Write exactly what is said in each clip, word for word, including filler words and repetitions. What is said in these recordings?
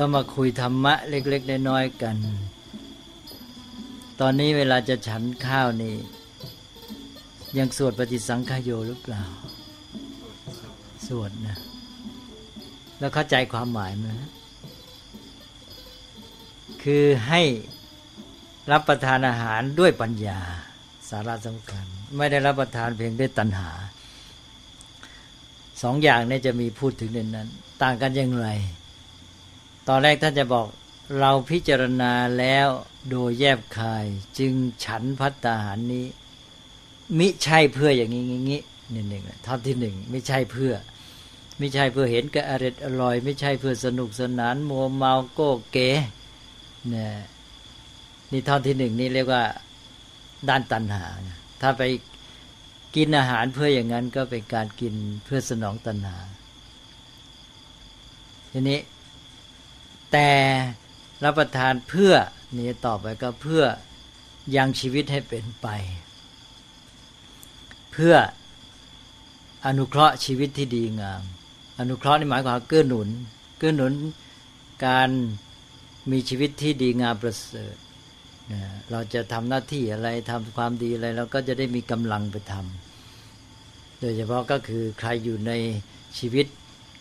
ก็มาคุยธรรมะเล็กๆน้อยๆกันตอนนี้เวลาจะฉันข้าวนี่ยังสวดปฏิสังขโยหรือเปล่าสวดนะแล้วเข้าใจความหมายไหมคือให้รับประทานอาหารด้วยปัญญาสาระสำคัญไม่ได้รับประทานเพียงด้วยตัณหาสองอย่างนี้จะมีพูดถึงในนั้นต่างกันอย่างไรตอนแรกท่านจะบอกเราพิจารณาแล้วโดยแยบคายจึงฉันภัตตาหารนี้มิใช่เพื่ออย่างนี้งี้นี่หนึ่งท่อนที่หนึ่งไม่ใช่เพื่อไม่ใช่เพื่อเห็นก็อร่อยอร่อยไม่ใช่เพื่อสนุกสนานมัวเมาโก้เก๋เนี่ยนี่ท่อนที่หนึ่งนี่เรียกว่าด้านตัณหาถ้าไปกินอาหารเพื่ออย่างนั้นก็เป็นการกินเพื่อสนองตัณหาทีนี้แต่รับประทานเพื่อนี่ต่อไปก็เพื่อยังชีวิตให้เป็นไปเพื่ออนุเคราะห์ชีวิตที่ดีงามอนุเคราะห์นี่หมายความเกื้อหนุนเกื้อหนุนการมีชีวิตที่ดีงามประเสริฐเราจะทำหน้าที่อะไรทำความดีอะไรเราก็จะได้มีกำลังไปทำโดยเฉพาะก็คือใครอยู่ในชีวิต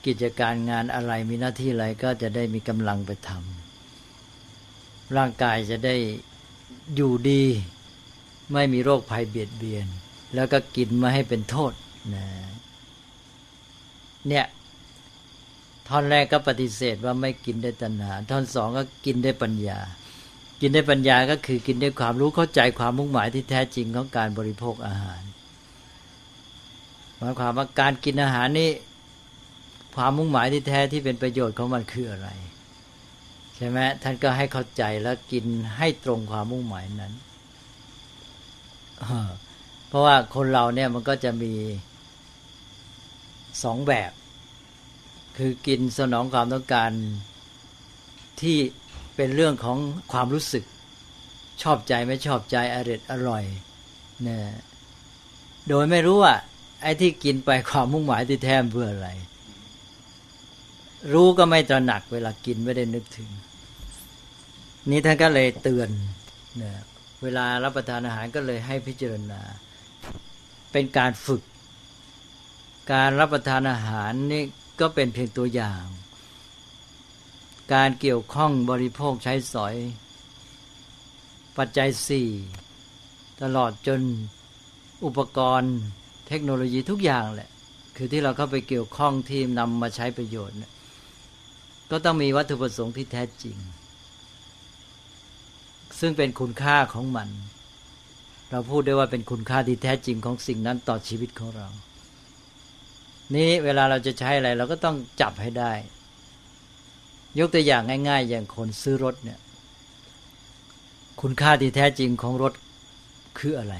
กิจการงานอะไรมีหน้าที่อะไรก็จะได้มีกำลังไปทำร่างกายจะได้อยู่ดีไม่มีโรคภัยเบียดเบียนแล้วก็กินมาให้เป็นโทษนะเนี่ยท่อนแรกก็ปฏิเสธว่าไม่กินได้ตัณหาท่อนสองก็กินได้ปัญญากินได้ปัญญาก็คือกินได้ความรู้เข้าใจความมุ่งหมายที่แท้จริงของการบริโภคอาหารหมายความว่าการกินอาหารนี่ความมุ่งหมายที่แท้ที่เป็นประโยชน์ของมันคืออะไรใช่ไหมท่านก็ให้เข้าใจแล้วกินให้ตรงความมุ่งหมายนั้นเพราะว่าคนเราเนี่ยมันก็จะมีสองแบบคือกินสนองความต้องการที่เป็นเรื่องของความรู้สึกชอบใจไม่ชอบใจอร่อยอร่อยเนี่ยโดยไม่รู้ว่าไอ้ที่กินไปความมุ่งหมายที่แท้เพื่ออะไรรู้ก็ไม่ตระหนักเวลากินไม่ได้นึกถึงนี้ท่านก็เลยเตือนเนี่ยเวลารับประทานอาหารก็เลยให้พิจารณาเป็นการฝึกการรับประทานอาหารนี่ก็เป็นเพียงตัวอย่างการเกี่ยวข้องบริโภคใช้สอยปัจจัยสี่ตลอดจนอุปกรณ์เทคโนโลยีทุกอย่างแหละคือที่เราเข้าไปเกี่ยวข้องที่นำมาใช้ประโยชน์ก็ต้องมีวัตถุประสงค์ที่แท้จริงซึ่งเป็นคุณค่าของมันเราพูดได้ว่าเป็นคุณค่าที่แท้จริงของสิ่งนั้นต่อชีวิตของเรานี้เวลาเราจะใช้อะไรเราก็ต้องจับให้ได้ยกตัวอย่างง่ายๆอย่างคนซื้อรถเนี่ยคุณค่าที่แท้จริงของรถคืออะไร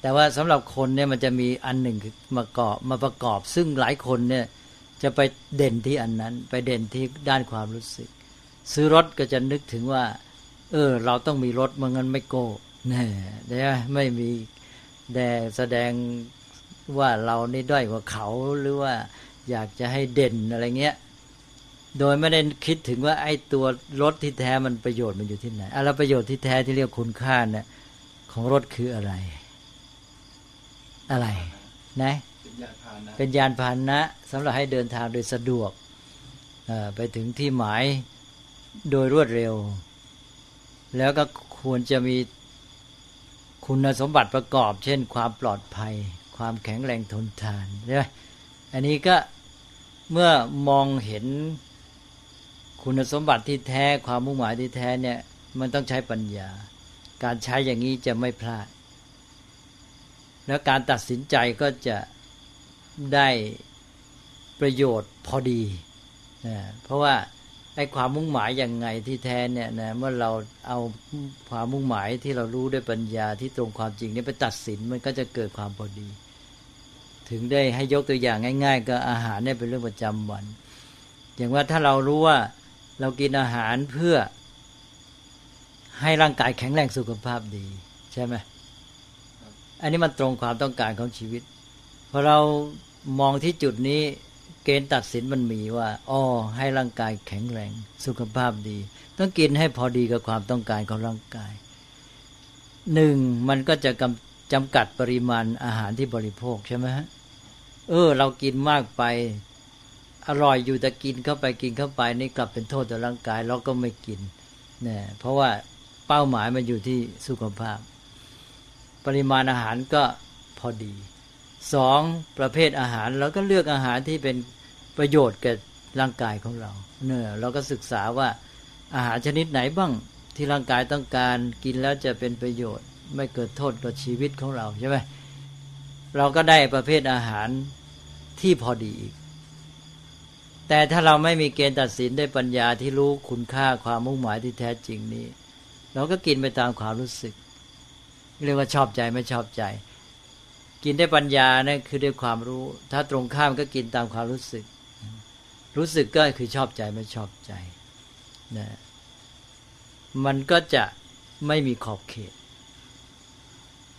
แต่ว่าสำหรับคนเนี่ยมันจะมีอันหนึ่งมาเกาะมาประกอบซึ่งหลายคนเนี่ยจะไปเด่นที่อันนั้นไปเด่นที่ด้านความรู้สึกซื้อรถก็จะนึกถึงว่าเออเราต้องมีรถเมื่องั้นไม่โก้เนี่ยไม่มีแต่แสดงว่าเรานี่ด้อยกว่าเขาหรือว่าอยากจะให้เด่นอะไรเงี้ยโดยไม่ได้คิดถึงว่าไอ้ตัวรถที่แท้มันประโยชน์มันอยู่ที่ไหนอะไรประโยชน์ที่แท้ที่เรียกคุณค่าเนี่ยของรถคืออะไรอะไรนะเป็นยานพาหนะสำหรับให้เดินทางโดยสะดวกไปถึงที่หมายโดยรวดเร็วแล้วก็ควรจะมีคุณสมบัติประกอบเช่นความปลอดภัยความแข็งแรงทนทานใช่ไหมอันนี้ก็เมื่อมองเห็นคุณสมบัติที่แท้ความมุ่งหมายที่แท้เนี่ยมันต้องใช้ปัญญาการใช้อย่างนี้จะไม่พลาดแล้วการตัดสินใจก็จะได้ประโยชน์พอดีนะเพราะว่าไอ้ความมุ่งหมายอย่างไงที่แท้เนี่ยนะเมื่อเราเอาความมุ่งหมายที่เรารู้ด้วยปัญญาที่ตรงความจริงนี้ไปตัดสินมันก็จะเกิดความพอดีถึงได้ให้ยกตัวอย่างง่ายๆก็อาหารเนี่ยเป็นเรื่องประจำวันอย่างว่าถ้าเรารู้ว่าเรากินอาหารเพื่อให้ร่างกายแข็งแรงสุขภาพดีใช่ไหมอันนี้มันตรงความต้องการของชีวิตพอเรามองที่จุดนี้ เกณฑ์ตัดสินมันมีว่าอ๋อให้ร่างกายแข็งแรงสุขภาพดีต้องกินให้พอดีกับความต้องการของร่างกายหนึ่งมันก็จะจำกัดปริมาณอาหารที่บริโภคใช่ไหมฮะเออเรากินมากไปอร่อยอยู่แต่กินเข้าไปกินเข้าไปนี่กลับเป็นโทษต่อร่างกายเราก็ไม่กินเนี่ยเพราะว่าเป้าหมายมันอยู่ที่สุขภาพปริมาณอาหารก็พอดีสองประเภทอาหารเราก็เลือกอาหารที่เป็นประโยชน์กับร่างกายของเราเนี่ยเราก็ศึกษาว่าอาหารชนิดไหนบ้างที่ร่างกายต้องการกินแล้วจะเป็นประโยชน์ไม่เกิดโทษกับชีวิตของเราใช่ไหมเราก็ได้ประเภทอาหารที่พอดีอีกแต่ถ้าเราไม่มีเกณฑ์ตัดสินด้วยปัญญาที่รู้คุณค่าความมุ่งหมายที่แท้จริงนี้เราก็กินไปตามความรู้สึกเรียกว่าชอบใจไม่ชอบใจกินได้ปัญญานั่นคือด้วยความรู้ถ้าตรงข้ามก็กินตามความรู้สึกรู้สึกก็คือชอบใจไม่ชอบใจนะมันก็จะไม่มีขอบเขต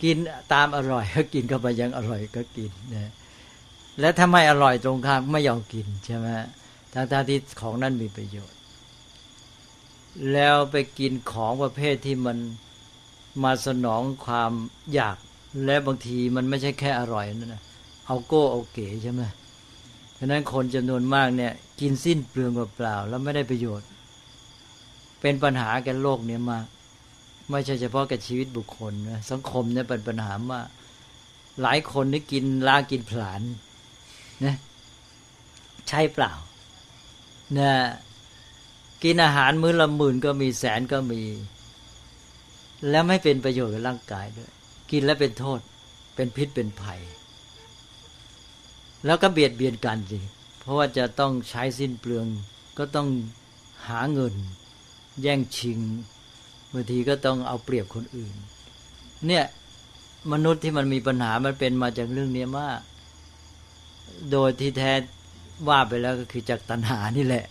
กินตามอร่อยก็กินเข้าไปยังอร่อยก็กินนะและถ้าไม่อร่อยตรงข้ามไม่ยอมกินใช่ไหมทางทางที่ของนั้นมีประโยชน์แล้วไปกินของประเภทที่มันมาสนองความอยากและบางทีมันไม่ใช่แค่อร่อยนะนะเอาโก้เอาเก๋ใช่ไหมเพราะนั้นคนจำนวนมากเนี่ยกินสิ้นเปลืองเปล่าๆแล้วไม่ได้ประโยชน์เป็นปัญหาแก่โลกเนี่ยมากไม่ใช่เฉพาะแก่ชีวิตบุคคลนะสังคมเนี่ยเป็นปัญหามากหลายคนนี่กินลากินผลาญนะใช่เปล่านะกินอาหารมื้อละหมื่นก็มีแสนก็มีแล้วไม่เป็นประโยชน์กับร่างกายด้วยกินแล้วเป็นโทษเป็นพิษเป็นภัยแล้วก็เบียดเบียนกันสิเพราะว่าจะต้องใช้สิ้นเปลืองก็ต้องหาเงินแย่งชิงบางทีก็ต้องเอาเปรียบคนอื่นเนี่ยมนุษย์ที่มันมีปัญหามันเป็นมาจากเรื่องนี้มากโดยที่แท้ว่าไปแล้วก็คือจากตัณหานี่แหละ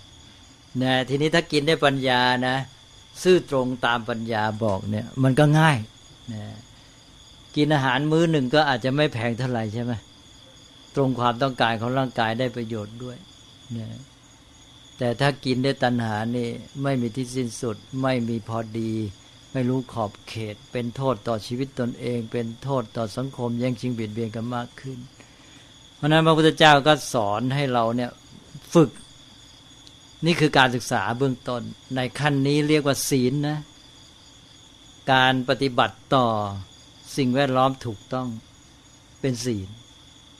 นะทีนี้ถ้ากินได้ปัญญานะซื่อตรงตามปัญญาบอกเนี่ยมันก็ง่ายนะกินอาหารมื้อหนึ่งก็อาจจะไม่แพงเท่าไหร่ใช่ไหมตรงความต้องการของร่างกายได้ประโยชน์ด้วยนะแต่ถ้ากินได้ตัณหานี่ไม่มีที่สิ้นสุดไม่มีพอดีไม่รู้ขอบเขตเป็นโทษต่อชีวิตตนเองเป็นโทษต่อสังคมแย่งชิงเบียดเบียนกันมากขึ้นเพราะนั้นพระพุทธเจ้าก็สอนให้เราเนี่ยฝึกนี่คือการศึกษาเบื้องต้นในขั้นนี้เรียกว่าศีลนะการปฏิบัติต่อสิ่งแวดล้อมถูกต้องเป็นศีล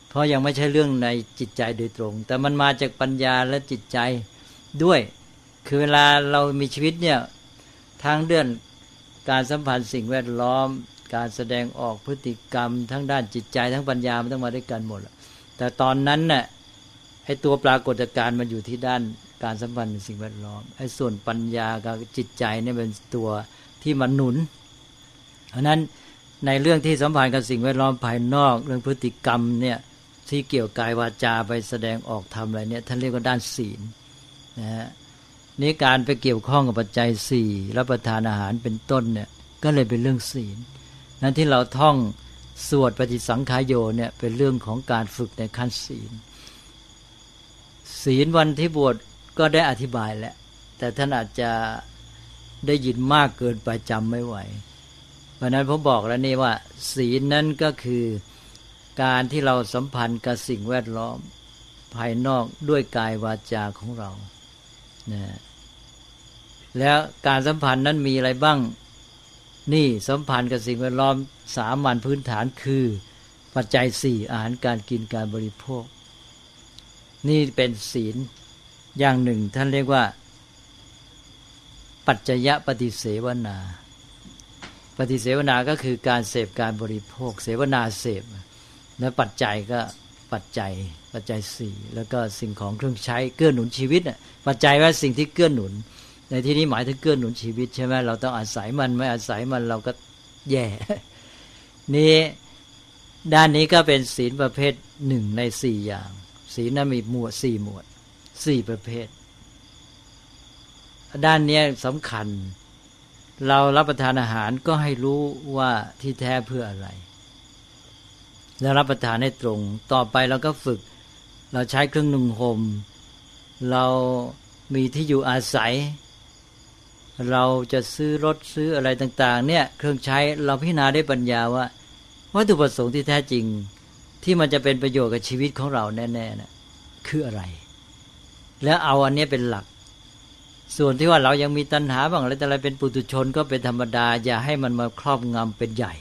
เพราะยังไม่ใช่เรื่องในจิตใจโดยตรงแต่มันมาจากปัญญาและจิตใจด้วยคือเวลาเรามีชีวิตเนี่ยทางเดินการสัมพันธ์สิ่งแวดล้อมการแสดงออกพฤติกรรมทั้งด้านจิตใจทั้งปัญญามันต้องมาด้วยกันหมดแต่ตอนนั้นน่ะไอ้ตัวปรากฏการณ์มันอยู่ที่ด้านการสัมพันธ์สิ่งแวดล้อมไอ้ส่วนปัญญากับจิตใจเนี่ยเป็นตัวที่มันหนุนเพราะนั้นในเรื่องที่สัมพันธ์กับสิ่งแวดล้อมภายนอกเรื่องพฤติกรรมเนี่ยที่เกี่ยวกายวาจาไปแสดงออกทำอะไรเนี่ยท่านเรียกว่าด้านศีลนะฮะนี่การไปเกี่ยวข้องกับปัจจัยสี่รับประทานอาหารเป็นต้นเนี่ยก็เลยเป็นเรื่องศีลนั้นที่เราท่องสวดปฏิสังขายโยเนี่ยเป็นเรื่องของการฝึกในขั้นศีลศีลวันที่บวชก็ได้อธิบายแล้วแต่ท่านอาจจะได้ยินมากเกินไปจำไม่ไหวเพราะนั้นผมบอกแล้วนี่ว่าศีลนั้นก็คือการที่เราสัมพันธ์กับสิ่งแวดล้อมภายนอกด้วยกายวาจาของเรานะแล้วการสัมพันธ์นั้นมีอะไรบ้างนี่สัมพันธ์กับสิ่งแวดล้อมสามัญพื้นฐานคือปัจจัยสี่อาหารการกินการบริโภคนี่เป็นศีลอย่างหนึ่งท่านเรียกว่าปัจจยปฏิเสวนาปฏิเสวนาก็คือการเสพการบริโภคเสวนาเสพและปัจจัยก็ปัจจัยปัจจัยสี่แล้วก็สิ่งของเครื่องใช้เกื้อหนุนชีวิตน่ะปัจจัยว่าสิ่งที่เกื้อหนุนในที่นี้หมายถึงเกื้อหนุนชีวิตใช่ไหมเราต้องอาศัยมันไม่อาศัยมันเราก็แย่ yeah. นี่ด้านนี้ก็เป็นศีลประเภทหนึ่งในสี่อย่างศีลนั้นมีหมวดสี่หมวดสี่ประเภทด้านนี้สำคัญเรารับประทานอาหารก็ให้รู้ว่าที่แท้เพื่ออะไรแล้วรับประทานให้ตรงต่อไปเราก็ฝึก เราใช้เครื่องนุ่งห่มเรามีที่อยู่อาศัยเราจะซื้อรถซื้ออะไรต่างๆเนี่ยเครื่องใช้เราพิจารณาด้วยปัญญาว่าวัตถุประสงค์ที่แท้จริงที่มันจะเป็นประโยชน์กับชีวิตของเราแน่ๆนะคืออะไรแล้วเอาอันนี้เป็นหลักส่วนที่ว่าเรายังมีตัณหาบ้างอะไรแต่อะไรเป็นปุถุชนก็เป็นธรรมดาอย่าให้มันมาครอบงำเป็นใหญ่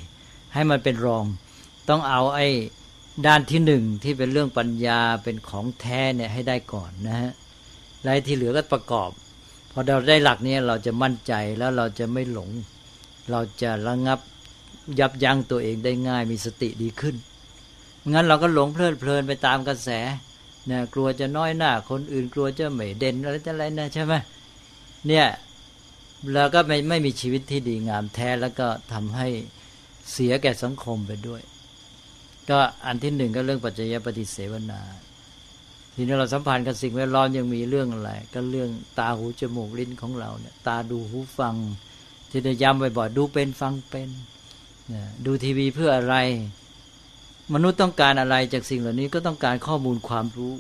ให้มันเป็นรองต้องเอาไอ้ด้านที่หนึ่งที่เป็นเรื่องปัญญาเป็นของแท้เนี่ยให้ได้ก่อนนะฮะรายที่เหลือก็ประกอบพอเราได้หลักนี้เราจะมั่นใจแล้วเราจะไม่หลงเราจะระงับยับยั้งตัวเองได้ง่ายมีสติดีขึ้นงั้นเราก็หลงเพลิดเพลินไปตามกระแสนะกลัวจะน้อยหน้าคนอื่นกลัวจะไม่เด่นอะไรอะไรนะใช่ไหมเนี่ยเราก็ไม่ไม่มีชีวิตที่ดีงามแท้แล้วก็ทำให้เสียแก่สังคมไปด้วยก็อันที่หนึ่งก็เรื่องปัจจยปฏิเสวนาทีนี้เราสัมพันธ์กับสิ่งแวดล้อมยังมีเรื่องอะไรก็เรื่องตาหูจมูกลิ้นของเราเนี่ยตาดูหูฟังที่ได้ย้ำบ่อยๆดูเป็นฟังเป็นนะดูทีวีเพื่ออะไรมนุษย์ต้องการอะไรจากสิ่งเหล่านี้ก็ต้องการข้อมูลความรู้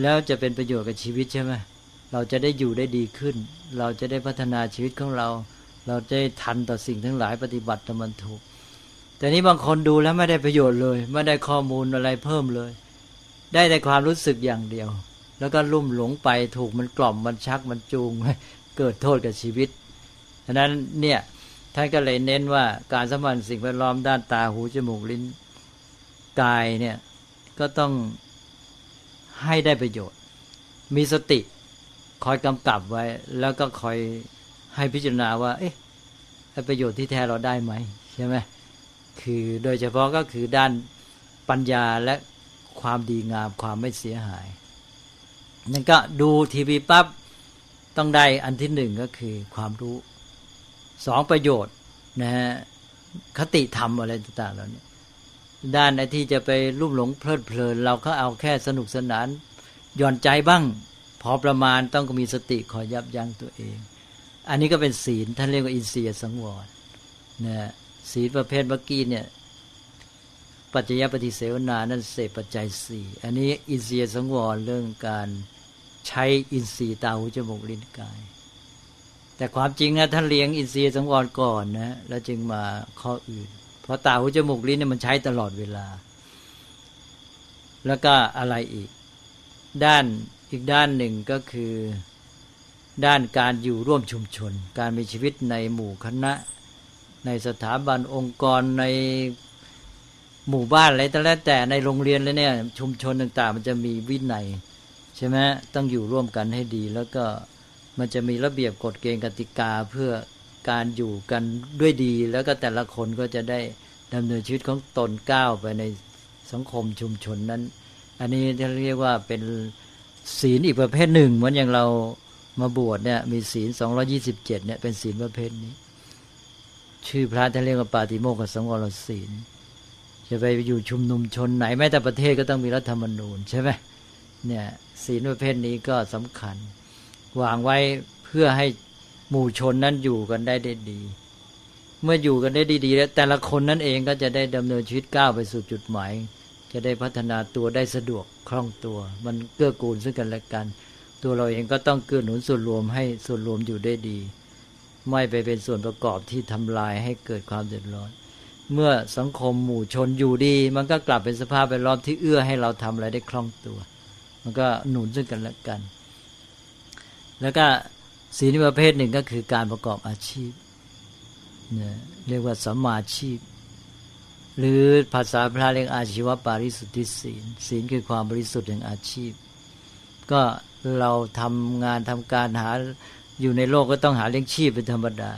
แล้วจะเป็นประโยชน์กับชีวิตใช่ไหมเราจะได้อยู่ได้ดีขึ้นเราจะได้พัฒนาชีวิตของเราเราจะได้ทันต่อสิ่งทั้งหลายปฏิบัติตามมันถูกแต่นี้บางคนดูแล้วไม่ได้ประโยชน์เลยไม่ได้ข้อมูลอะไรเพิ่มเลยได้แต่ความรู้สึกอย่างเดียวแล้วก็ลุ่มหลงไปถูกมันกล่อมมันชักมันจูงเกิดโทษกับชีวิตฉะนั้นเนี่ยท่านก็เลยเน้นว่าการสัมพันธ์สิ่งแวดล้อมด้านตาหูจมูกลิ้นกายเนี่ยก็ต้องให้ได้ประโยชน์มีสติคอยกำกับไว้แล้วก็คอยให้พิจารณาว่าเอ๊ะประโยชน์ที่แท้เราได้ไหมใช่ไหมคือโดยเฉพาะก็คือด้านปัญญาและความดีงามความไม่เสียหายนั่นก็ดูทีวีปั๊บต้องได้อันที่หนึ่งก็คือความรู้สองประโยชน์นะฮะคติธรรมอะไรต่างๆเหล่านี้ด้านที่จะไปลุ่มหลงเพลิดเพลินเราก็เอาแค่สนุกสนานหย่อนใจบ้างพอประมาณต้องมีสติคอยยับยั้งตัวเองอันนี้ก็เป็นศีลท่านเรียกว่าอินทรียสังวรนะศีลประเภทเมื่อกี้เนี่ยปัจจยปฏิเสวนานั่นเสพปัจจัยสี่อันนี้อินทรียสังวรเรื่องการใช้อินทรีย์ตาหูจมูกลิ้นกายแต่ความจริงนะท่านเลี้ยงอินทรียสังวรก่อนนะแล้วจึงมาข้ออื่นเพราะตาหูจมูกลิ้นเนี่ยมันใช้ตลอดเวลาแล้วก็อะไรอีกด้านอีกด้านหนึ่งก็คือด้านการอยู่ร่วมชุมชนการมีชีวิตในหมู่คณะในสถาบันองค์กรในหมู่บ้านอะไรแต่แต่ในโรงเรียนเลยเนี่ยชุมชนต่างๆมันจะมีวินัยใช่ไหมต้องอยู่ร่วมกันให้ดีแล้วก็มันจะมีระเบียบกฎเกณฑ์กติกาเพื่อการอยู่กันด้วยดีแล้วก็แต่ละคนก็จะได้ดำเนินชีวิตของตนก้าวไปในสังคมชุมชนนั้นอันนี้จะเรียกว่าเป็นศีลอีกประเภทหนึ่งเหมือนอย่างเรามาบวชเนี่ยมีศีลสองร้อยยี่สิบเจ็ดเนี่ยเป็นศีลประเภทนี้ชื่อพระท่านเรียกว่าปาติโมกขสังวรศีลจะไปอยู่ชุมนุมชนไหนแม้แต่ประเทศก็ต้องมีรัฐธรรมนูญใช่ไหมเนี่ยศีลประเภทนี้ก็สำคัญวางไว้เพื่อให้หมู่ชนนั้นอยู่กันได้ดีเมื่ออยู่กันได้ดีแล้วแต่ละคนนั้นเองก็จะได้ดำเนินชีวิตก้าวไปสู่จุดหมายจะได้พัฒนาตัวได้สะดวกคล่องตัวมันเกื้อกูลซึ่งกันและกันตัวเราเองก็ต้องเกื้อหนุนส่วนรวมให้ส่วนรวมอยู่ได้ดีไม่ไปเป็นส่วนประกอบที่ทำลายให้เกิดความเดือดร้อนเมื่อสังคมหมู่ชนอยู่ดีมันก็กลับเป็นสภาพแวดล้อมที่เอื้อให้เราทำอะไรได้คล่องตัวมันก็หนุนซึ่งกันและกันแล้วก็ศีลประเภทหนึ่งก็คือการประกอบอาชีพเนี่ยเรียกว่าสัมมาชีพหรือภาษาพระเรียกอาชีวปาริสุทธิศีลศีลคือความบริสุทธิ์แห่งอาชีพก็เราทำงานทำการหาอยู่ในโลกก็ต้องหาเลี้ยงชีพเป็นธรรมดา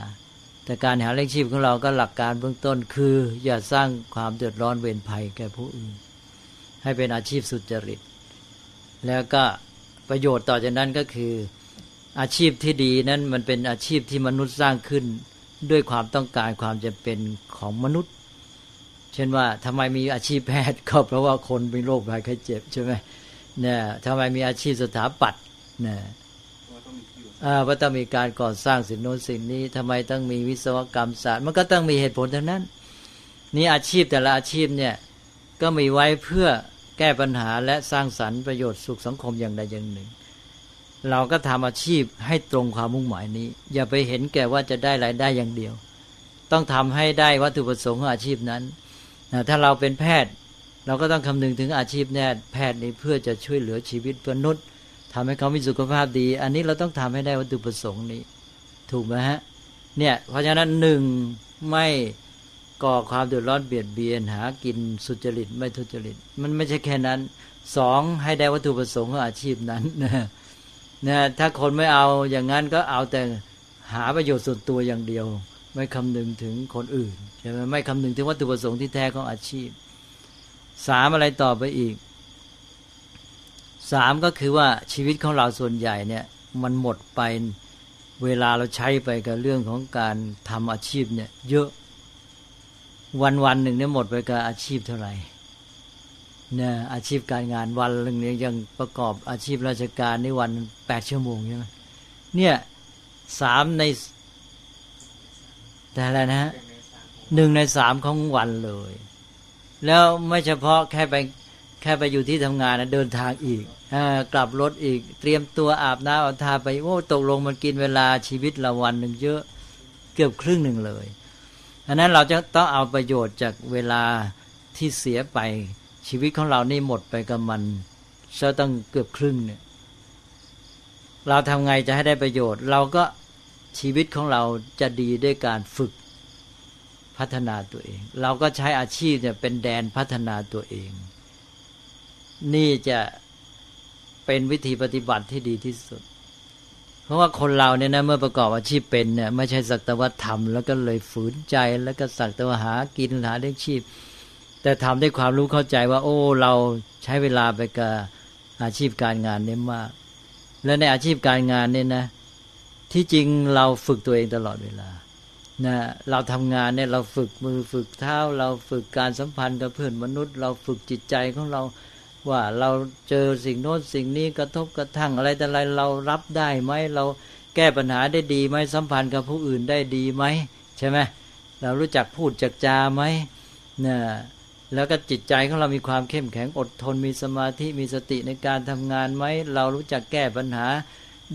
แต่การหาเลี้ยงชีพของเราก็หลักการเบื้องต้นคืออย่าสร้างความเดือดร้อนเวรภัยแก่ผู้อื่นให้เป็นอาชีพสุจริตแล้วก็ประโยชน์ต่อจากนั้นก็คืออาชีพที่ดีนั้นมันเป็นอาชีพที่มนุษย์สร้างขึ้นด้วยความต้องการความจำเป็นของมนุษย์เช่นว่าทำไมมีอาชีพแพทย์ก็เพราะว่าคนมีโรคภัยไข้เจ็บใช่ไหมเนี่ยทำไมมีอาชีพสถาปัตย์เนี่ยว่าต้องมีการก่อสร้างสิ่งโน้นสิ่งนี้ทำไมต้องมีวิศวกรรมศาสตร์มันก็ต้องมีเหตุผลทั้งนั้นนี่อาชีพแต่ละอาชีพเนี่ยก็มีไว้เพื่อแ ก้ปัญหาและสร้างสรรค์ประโยชน์สุขสังคมอย่างใดอย่างหนึ่งเราก็ทำอาชีพให้ตรงความมุ่งหมายนี้อย่าไปเห็นแก่ว่าจะได้รายได้อย่างเดียวต้องทำให้ได้วัตถุประสงค์ของอาชีพนั้นนะถ้าเราเป็นแพทย์เราก็ต้องคำนึงถึงอาชีพแน่แพทย์นี้เพื่อจะช่วยเหลือชีวิตมนุษย์ทำให้เขามีสุขภาพดีอันนี้เราต้องทำให้ได้วัตถุประสงค์นี้ถูกไหมฮะเนี่ยเพราะฉะนั้นหนึ่งไม่ก่อความเดือดร้อนเบียดเบียนหากินสุจริตไม่ทุจริตมันไม่ใช่แค่นั้นสองให้ได้วัตถุประสงค์ของอาชีพนั้นนะนะถ้าคนไม่เอาอย่างนั้นก็เอาแต่หาประโยชน์ส่วนตัวอย่างเดียวไม่คำนึงถึงคนอื่นใช่ไหมไม่คำนึงถึงวัตถุประสงค์ที่แท้ของอาชีพสามอะไรต่อไปอีกสามก็คือว่าชีวิตของเราส่วนใหญ่เนี่ยมันหมดไปเวลาเราใช้ไปกับเรื่องของการทำอาชีพเนี่ยเยอะวันวันหนึ่งเนี่ยหมดไปกับอาชีพเท่าไหร่เนี่ยอาชีพการงานวันหนึ่งเนี่ยยังประกอบอาชีพราชการในวันแปดชั่วโมงใช่ไหมเนี่ยสามในแต่อะไรนะฮะหนึ่งในสามของวันเลยแล้วไม่เฉพาะแค่ไปแค่ไปอยู่ที่ทำงานนะเดินทางอีกกลับรถอีกเตรียมตัวอาบน้ำอาบทาไปโอ้ตกลงมันกินเวลาชีวิตเราวันหนึ่งเยอะเกือบครึ่งหนึ่งเลยอันนั้นเราจะต้องเอาประโยชน์จากเวลาที่เสียไปชีวิตของเรานี่หมดไปกับมันจะต้องเกือบครึ่งเนี่ยเราทำไงจะให้ได้ประโยชน์เราก็ชีวิตของเราจะดีด้วยการฝึกพัฒนาตัวเองเราก็ใช้อาชีพเนี่ยเป็นแดนพัฒนาตัวเองนี่จะเป็นวิธีปฏิบัติที่ดีที่สุดเพราะว่าคนเราเนี่ยนะเมื่อประกอบอาชีพเป็นเนี่ยไม่ใช่สักแต่ว่าทำแล้วก็เลยฝืนใจแล้วก็สักแต่ว่าหากินหาเลี้ยงชีพแต่ทำด้วยความรู้เข้าใจว่าโอ้เราใช้เวลาไปกับอาชีพการงานเนี่ยมากและในอาชีพการงานเนี่ยนะที่จริงเราฝึกตัวเองตลอดเวลานะเราทำงานเนี่ยเราฝึกมือฝึกเท้าเราฝึกการสัมพันธ์กับเพื่อนมนุษย์เราฝึกจิตใจของเราว่าเราเจอสิ่งโน้นสิ่งนี้กระทบกระทั่งอะไรแต่อะไรเรารับได้ไหมเราแก้ปัญหาได้ดีไหมสัมพันธ์กับผู้อื่นได้ดีไหมใช่ไหมเรารู้จักพูดจักจาไหมนะแล้วก็จิตใจของเรามีความเข้มแข็งอดทนมีสมาธิมีสติในการทำงานไหมเรารู้จักแก้ปัญหา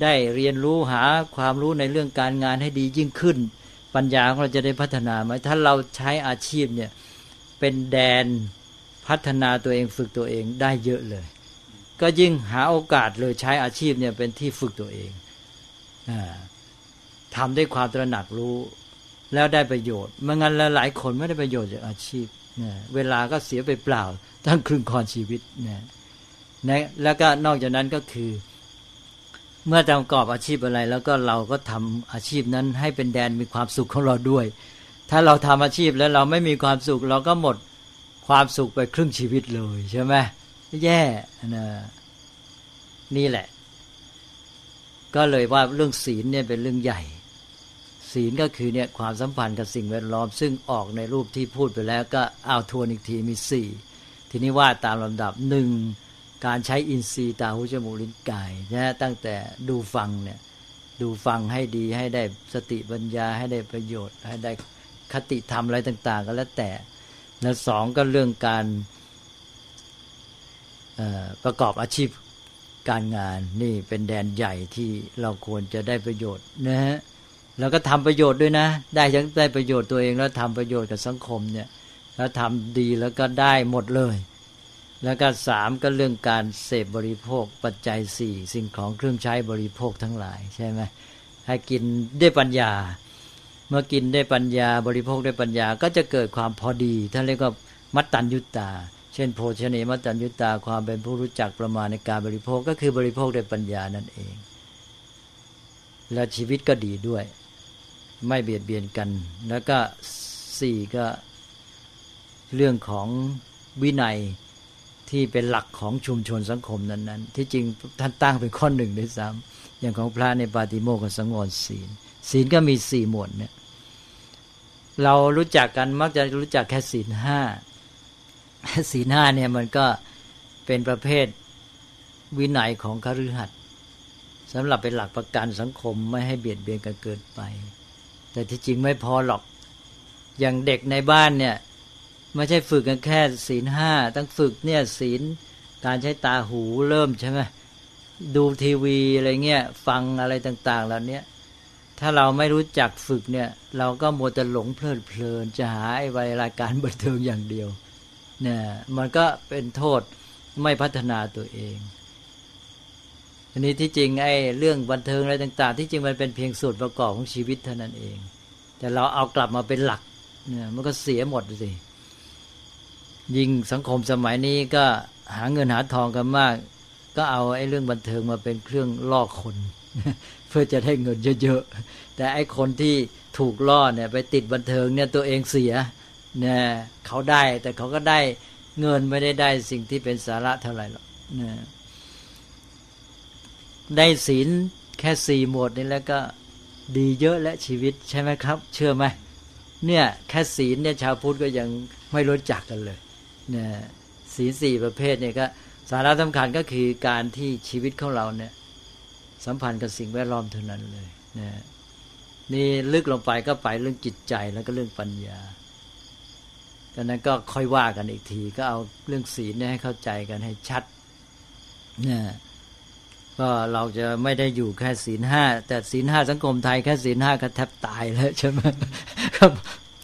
ได้เรียนรู้หาความรู้ในเรื่องการงานให้ดียิ่งขึ้นปัญญาของเราจะได้พัฒนาไหมถ้าเราใช้อาชีพเนี่ยเป็นแดนพัฒนาตัวเองฝึกตัวเองได้เยอะเลยก็ยิ่งหาโอกาสเลยใช้อาชีพเนี่ยเป็นที่ฝึกตัวเองทำได้ความตระหนักรู้แล้วได้ประโยชน์ไม่งั้นแล้วหลายคนไม่ได้ประโยชน์จากอาชีพเวลาก็เสียไปเปล่าทั้งครึ่งคอนชีวิตนะแล้วก็นอกจากนั้นก็คือเมื่อประกอบอาชีพอะไรแล้วก็เราก็ทำอาชีพนั้นให้เป็นแดนมีความสุขของเราด้วยถ้าเราทำอาชีพแล้วเราไม่มีความสุขเราก็หมดความสุขไปครึ่งชีวิตเลยใช่ไหมแย่ yeah. นะนี่แหละก็เลยว่าเรื่องศีลเนี่ยเป็นเรื่องใหญ่ศีลก็คือเนี่ยความสัมพันธ์กับสิ่งแวดล้อมซึ่งออกในรูปที่พูดไปแล้วก็เอาทวนอีกทีมีสี่ทีนี้ว่าตามลำดับหนึ่งการใช้อินทรีย์ตาหูจมูกลิ้นกายนะตั้งแต่ดูฟังเนี่ยดูฟังให้ดีให้ได้สติปัญญาให้ได้ประโยชน์ให้ได้คติธรรมอะไรต่างๆก็แล้วแต่และสองก็เรื่องการประกอบอาชีพการงานนี่เป็นแดนใหญ่ที่เราควรจะได้ประโยชน์นะฮะแล้วก็ทำประโยชน์ด้วยนะได้ทั้งได้ประโยชน์ตัวเองแล้วทำประโยชน์กับสังคมเนี่ยแล้วทำดีแล้วก็ได้หมดเลยแล้วก็สามก็เรื่องการเสพบริโภคปัจจัยสี่สิ่งของเครื่องใช้บริโภคทั้งหลายใช่ไหมให้กินได้ปัญญาเมื่อกินได้ปัญญาบริโภคได้ปัญญาก็จะเกิดความพอดีท่านเรียกว่ามัตตัญญุตาเช่นโภชเนมัตตัญญุตาความเป็นผู้รู้จักประมาณในการบริโภคก็คือบริโภคได้ปัญญานั่นเองและชีวิตก็ดีด้วยไม่เบียดเบียนกันแล้วก็สี่ก็เรื่องของวินัยที่เป็นหลักของชุมชนสังคมนั้นๆที่จริงท่านตั้งเป็นข้อหนึ่งด้วยซ้ำอย่างของพระในปาติโมกขสังวรศีลศีลก็มีสี่หมวดเนี่ยเรารู้จักกันมักจะรู้จักแค่ศีลห้าศีลห้าเนี่ยมันก็เป็นประเภทวินัยของคฤหัสถ์สำหรับเป็นหลักประกันสังคมไม่ให้เบียดเบียนกันเกินไปแต่ที่จริงไม่พอหรอกอย่างเด็กในบ้านเนี่ยไม่ใช่ฝึกกันแค่ศีลห้าต้องฝึกเนี่ยศีล การใช้ตาหูเริ่มใช่ไหมดูทีวีอะไรเงี้ยฟังอะไรต่างๆเหล่านี้ถ้าเราไม่รู้จักฝึกเนี่ยเราก็มัวแต่หลงเพลิดเพลินจะหาไอ้รายการบันเทิงอย่างเดียวเนี่ยมันก็เป็นโทษไม่พัฒนาตัวเองอันนี้ที่จริงไอ้เรื่องบันเทิงอะไรต่างๆที่จริงมันเป็นเพียงส่วนประกอบของชีวิตเท่านั้นเองแต่เราเอากลับมาเป็นหลักเนี่ยมันก็เสียหมดสิยิ่งสังคมสมัยนี้ก็หาเงินหาทองกันมากก็เอาไอ้เรื่องบันเทิงมาเป็นเครื่องล่อคนเพื่อจะได้เงินเยอะๆแต่ไอ้คนที่ถูกล่อเนี่ยไปติดบันเทิงเนี่ยตัวเองเสียเนี่ยเขาได้แต่เขาก็ได้เงินไม่ได้ได้สิ่งที่เป็นสาระเท่าไหร่หรอกเนี่ยได้ศีลแค่สี่หมวดนี่แล้วก็ดีเยอะและชีวิตใช่ไหมครับเชื่อไหมเนี่ยแค่ศีลเนี่ยชาวพุทธก็ยังไม่รู้จักกันเลยเนี่ยศีลสี่ประเภทเนี่ยก็สาระสำคัญก็คือการที่ชีวิตของเราเนี่ยสัมพันธ์กับสิ่งแวดล้อมเท่านั้นเลยนะนี่ลึกลงไปก็ไปเรื่องจิตใจแล้วก็เรื่องปัญญาดังนั้นก็ค่อยว่ากันอีกทีก็เอาเรื่องศีลเนี่ยให้เข้าใจกันให้ชัดนะก็เราจะไม่ได้อยู่แค่ศีลห้าแต่ศีลห้าสังคมไทยแค่ศีลห้าก็แทบตายแล้วใช่ไหมก็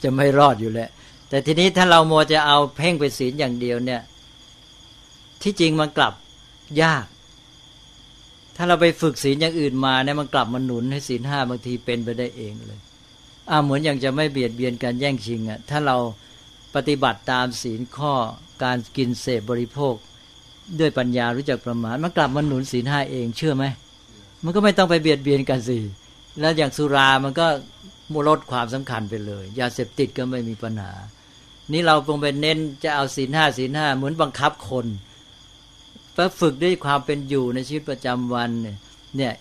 จะไม่รอดอยู่แล้วแต่ทีนี้ถ้าเราโมจะเอาเพ่งไปศีลอย่างเดียวเนี่ยที่จริงมันกลับยากถ้าเราไปฝึกศีลอย่างอื่นมาเนี่ยมันกลับมาหนุนให้ศีลห้าบางทีเป็นไปได้เองเลยอ่าเหมือนอย่างจะไม่เบียดเบียนการแย่งชิงอ่ะถ้าเราปฏิบัติตามศีลข้อการกินเสพบริโภคด้วยปัญญารู้จักประมาณมันกลับมาหนุนศีลห้าเองเชื่อไหมมันก็ไม่ต้องไปเบียดเบียนกันสิแล้วอย่างสุรามันก็ลดความสำคัญไปเลยยาเสพติดก็ไม่มีปัญหานี่เราคงไปเน้นจะเอาศีลห้าศีลห้าเหมือนบังคับคนถ้าฝึกด้วยความเป็นอยู่ในชีวิตประจำวันเนี่ย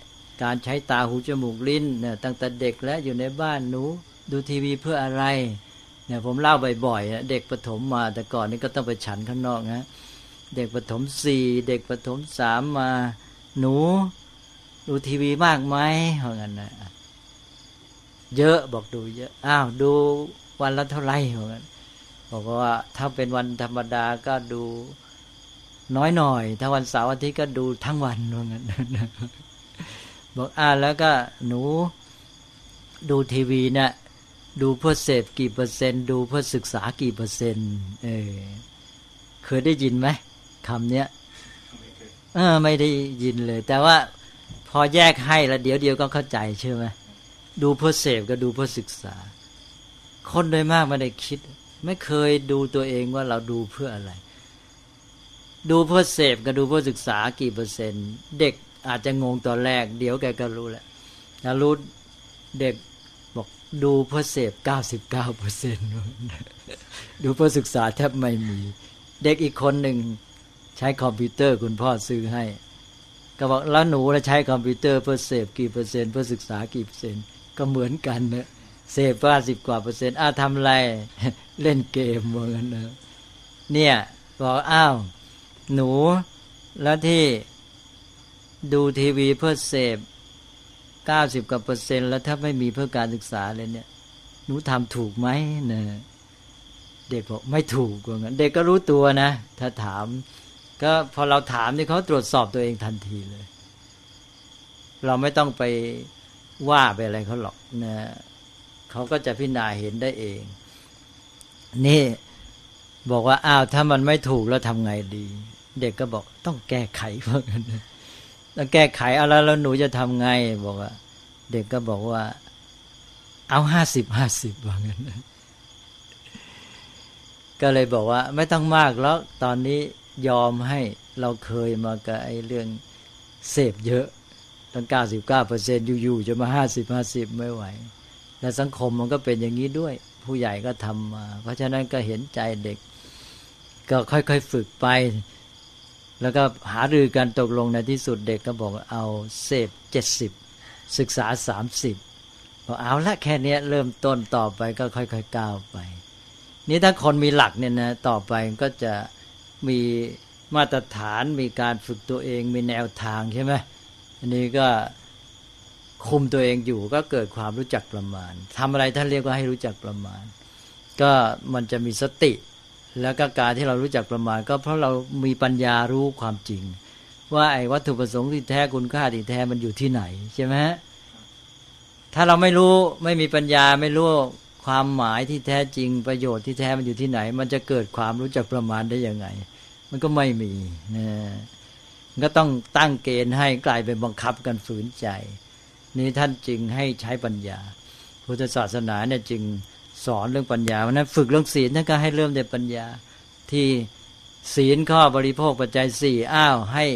การใช้ตาหูจมูกลิ้นเนี่ยตั้งแต่เด็กและอยู่ในบ้านหนูดูทีวีเพื่ออะไรเนี่ยผมเล่าบ่อยๆเด็กประถมมาแต่ก่อนนี่ก็ต้องไปฉันข้างนอกนะเด็กประถมสี่เด็กประถมสามมาหนูดูทีวีมากไหมเพราะงั้นนะเยอะบอกดูเยอะอ้าวดูวันละเท่าไหร่เพราะงั้นบอกว่าถ้าเป็นวันธรรมดาก็ดูน้อยหน่อยถ้าวันเสาร์อาทิตย์ก็ดูทั้งวันว่างั้นบอกอ่าแล้วก็หนูดูทีวีนะดูเพื่อเสพกี่เปอร์เซ็นต์ดูเพื่อศึกษากี่เปอร์เซ็นต์เออเคยได้ยินไหมคำเนี้ยเออไม่ได้ยินเลยแต่ว่าพอแยกให้แล้วเดี๋ยวเดียวก็เข้าใจใช่ไหมดูเพื่อเสพก็ดูเพื่อศึกษาคนโดยมากไม่ได้คิดไม่เคยดูตัวเองว่าเราดูเพื่ออะไรดูเพื่อเสพกับดูเพื่อศึกษากี่เปอร์เซ็นต์เด็กอาจจะงงตอนแรกเดี๋ยวแกก็รู้แหละถ้ารู้เด็กบอกดูเพื่อเสพ เก้าสิบเก้าเปอร์เซ็นต์ ดูเพื่อศึกษาแทบไม่มีเด็กอีกคนหนึ่งใช้คอมพิวเตอร์คุณพ่อซื้อให้ก็บอกแล้วหนูจะใช้คอมพิวเตอร์เพื่อเสพกี่เปอร์เซ็นต์เพื่อศึกษากี่เปอร์เซ็นต์ก็เหมือนกันนะเสพว่าสิบกว่าเปอร์เซ็นต์อ้าวทำอะไรเล่นเกมเหมือนกันนะเนี่ยบอกอ้าวหนูแล้วที่ดูทีวีเพื่อเสพเก้าสิบกว่าเปอร์เซ็นต์แล้วถ้าไม่มีเพื่อการศึกษาเลยเนี่ยหนูทำถูกไหมเนี่ยเด็กบอกไม่ถูกกว่างั้นเด็กก็รู้ตัวนะถ้าถามก็พอเราถามนี่เขาตรวจสอบตัวเองทันทีเลยเราไม่ต้องไปว่าไปอะไรเขาหรอกนะเขาก็จะพิจารณาเห็นได้เองนี่บอกว่าอ้าวถ้ามันไม่ถูกแล้วทำไงดีเด็กก็บอกต้องแก้ไขพวกนั้นต้องแก้ไขเอาแล้วแล้วหนูจะทำไงบอกว่าเด็กก็บอกว่าเอาห้าสิบห้าสิบว่างั้นก็เลยบอกว่าไม่ต้องมากแล้วตอนนี้ยอมให้เราเคยมากับไอ้เรื่องเสพเยอะตั้งเก้าสิบเก้าเปอร์เซ็นต์อยู่ๆจะมาห้าสิบห้าสิบไม่ไหวและสังคมมันก็เป็นอย่างนี้ด้วยผู้ใหญ่ก็ทำมาเพราะฉะนั้นก็เห็นใจเด็กก็ค่อยๆฝึกไปแล้วก็หารือกันตกลงในที่สุดเด็กก็บอกเอาเสพเจ็ดสิบศึกษาสามสิบบอกเอาละแค่นี้เริ่มต้นต่อไปก็ค่อยๆก้าวไปนี่ถ้าคนมีหลักเนี่ยนะต่อไปก็จะมีมาตรฐานมีการฝึกตัวเองมีแนวทางใช่ไหมอันนี้ก็คุมตัวเองอยู่ก็เกิดความรู้จักประมาณทำอะไรท่านเรียกว่าให้รู้จักประมาณก็มันจะมีสติ แล้วก็การที่เรารู้จักประมาณก็เพราะเรามีปัญญารู้ความจริงว่าไอ้วัตถุประสงค์ที่แท้คุณค่าที่แท้มันอยู่ที่ไหนใช่ไหมฮะถ้าเราไม่รู้ไม่มีปัญญาไม่รู้ความหมายที่แท้จริงประโยชน์ที่แท้มันอยู่ที่ไหนมันจะเกิดความรู้จักประมาณได้ยังไงมันก็ไม่มีนะก็ต้องตั้งเกณฑ์ให้กลายเป็นบังคับกันฝืนใจนี้ท่านจึงให้ใช้ปัญญาพุทธศาสนาเนี่ยจึงสอนเรื่องปัญญาเพราะนั้นฝึกเรื่องศีลท่านก็ให้เริ่มด้วยปัญญาที่ศีลข้อบริโภคปัจจัยสี่อ้าวให้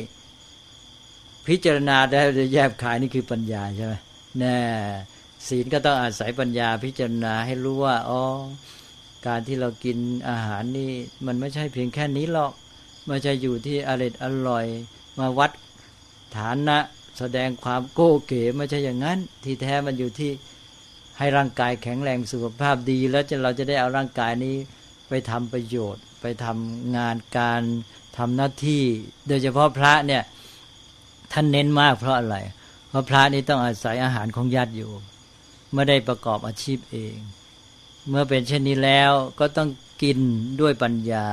พิจารณาได้แยบคายนี่คือปัญญาใช่ไหมนะศีลก็ต้องอาศัยปัญญาพิจารณาให้รู้ว่าอ๋อการที่เรากินอาหารนี่มันไม่ใช่เพียงแค่นี้หรอกไม่ใช่อยู่ที่อร่อยอร่อยมาวัดฐานะแสดงความโก้เก๋ไม่ใช่อย่างนั้นที่แท้มันอยู่ที่ให้ร่างกายแข็งแรงสุขภาพดีแล้วเราจะได้เอาร่างกายนี้ไปทำประโยชน์ไปทำงานการทำหน้าที่โดยเฉพาะพระเนี่ยท่านเน้นมากเพราะอะไรเพราะพระนี่ต้องอาศัยอาหารของญาติโยมไม่ได้ประกอบอาชีพเองเมื่อเป็นเช่นนี้แล้วก็ต้องกินด้วยปัญญา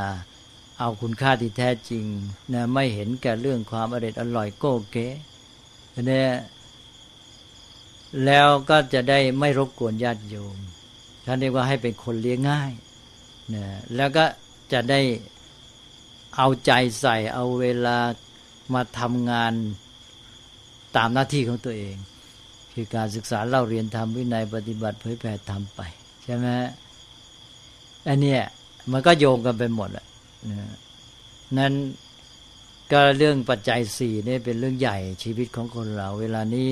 เอาคุณค่าที่แท้จริงนะไม่เห็นแก่เรื่องความอร่อยอร่อยโก้เก๋เนี่ยแล้วก็จะได้ไม่รบกวนญาติโยมท่านเรียกว่าให้เป็นคนเลี้ยงง่ายนะแล้วก็จะได้เอาใจใส่เอาเวลามาทำงานตามหน้าที่ของตัวเองคือการศึกษาเล่าเรียนธรรมวินัยปฏิบัติเผยแผ่ธรรมไปใช่ไหมอันนี้มันก็โยงกันไปหมดแหละนั้นก็เรื่องปัจจัยสี่นี่เป็นเรื่องใหญ่ชีวิตของคนเราเวลานี้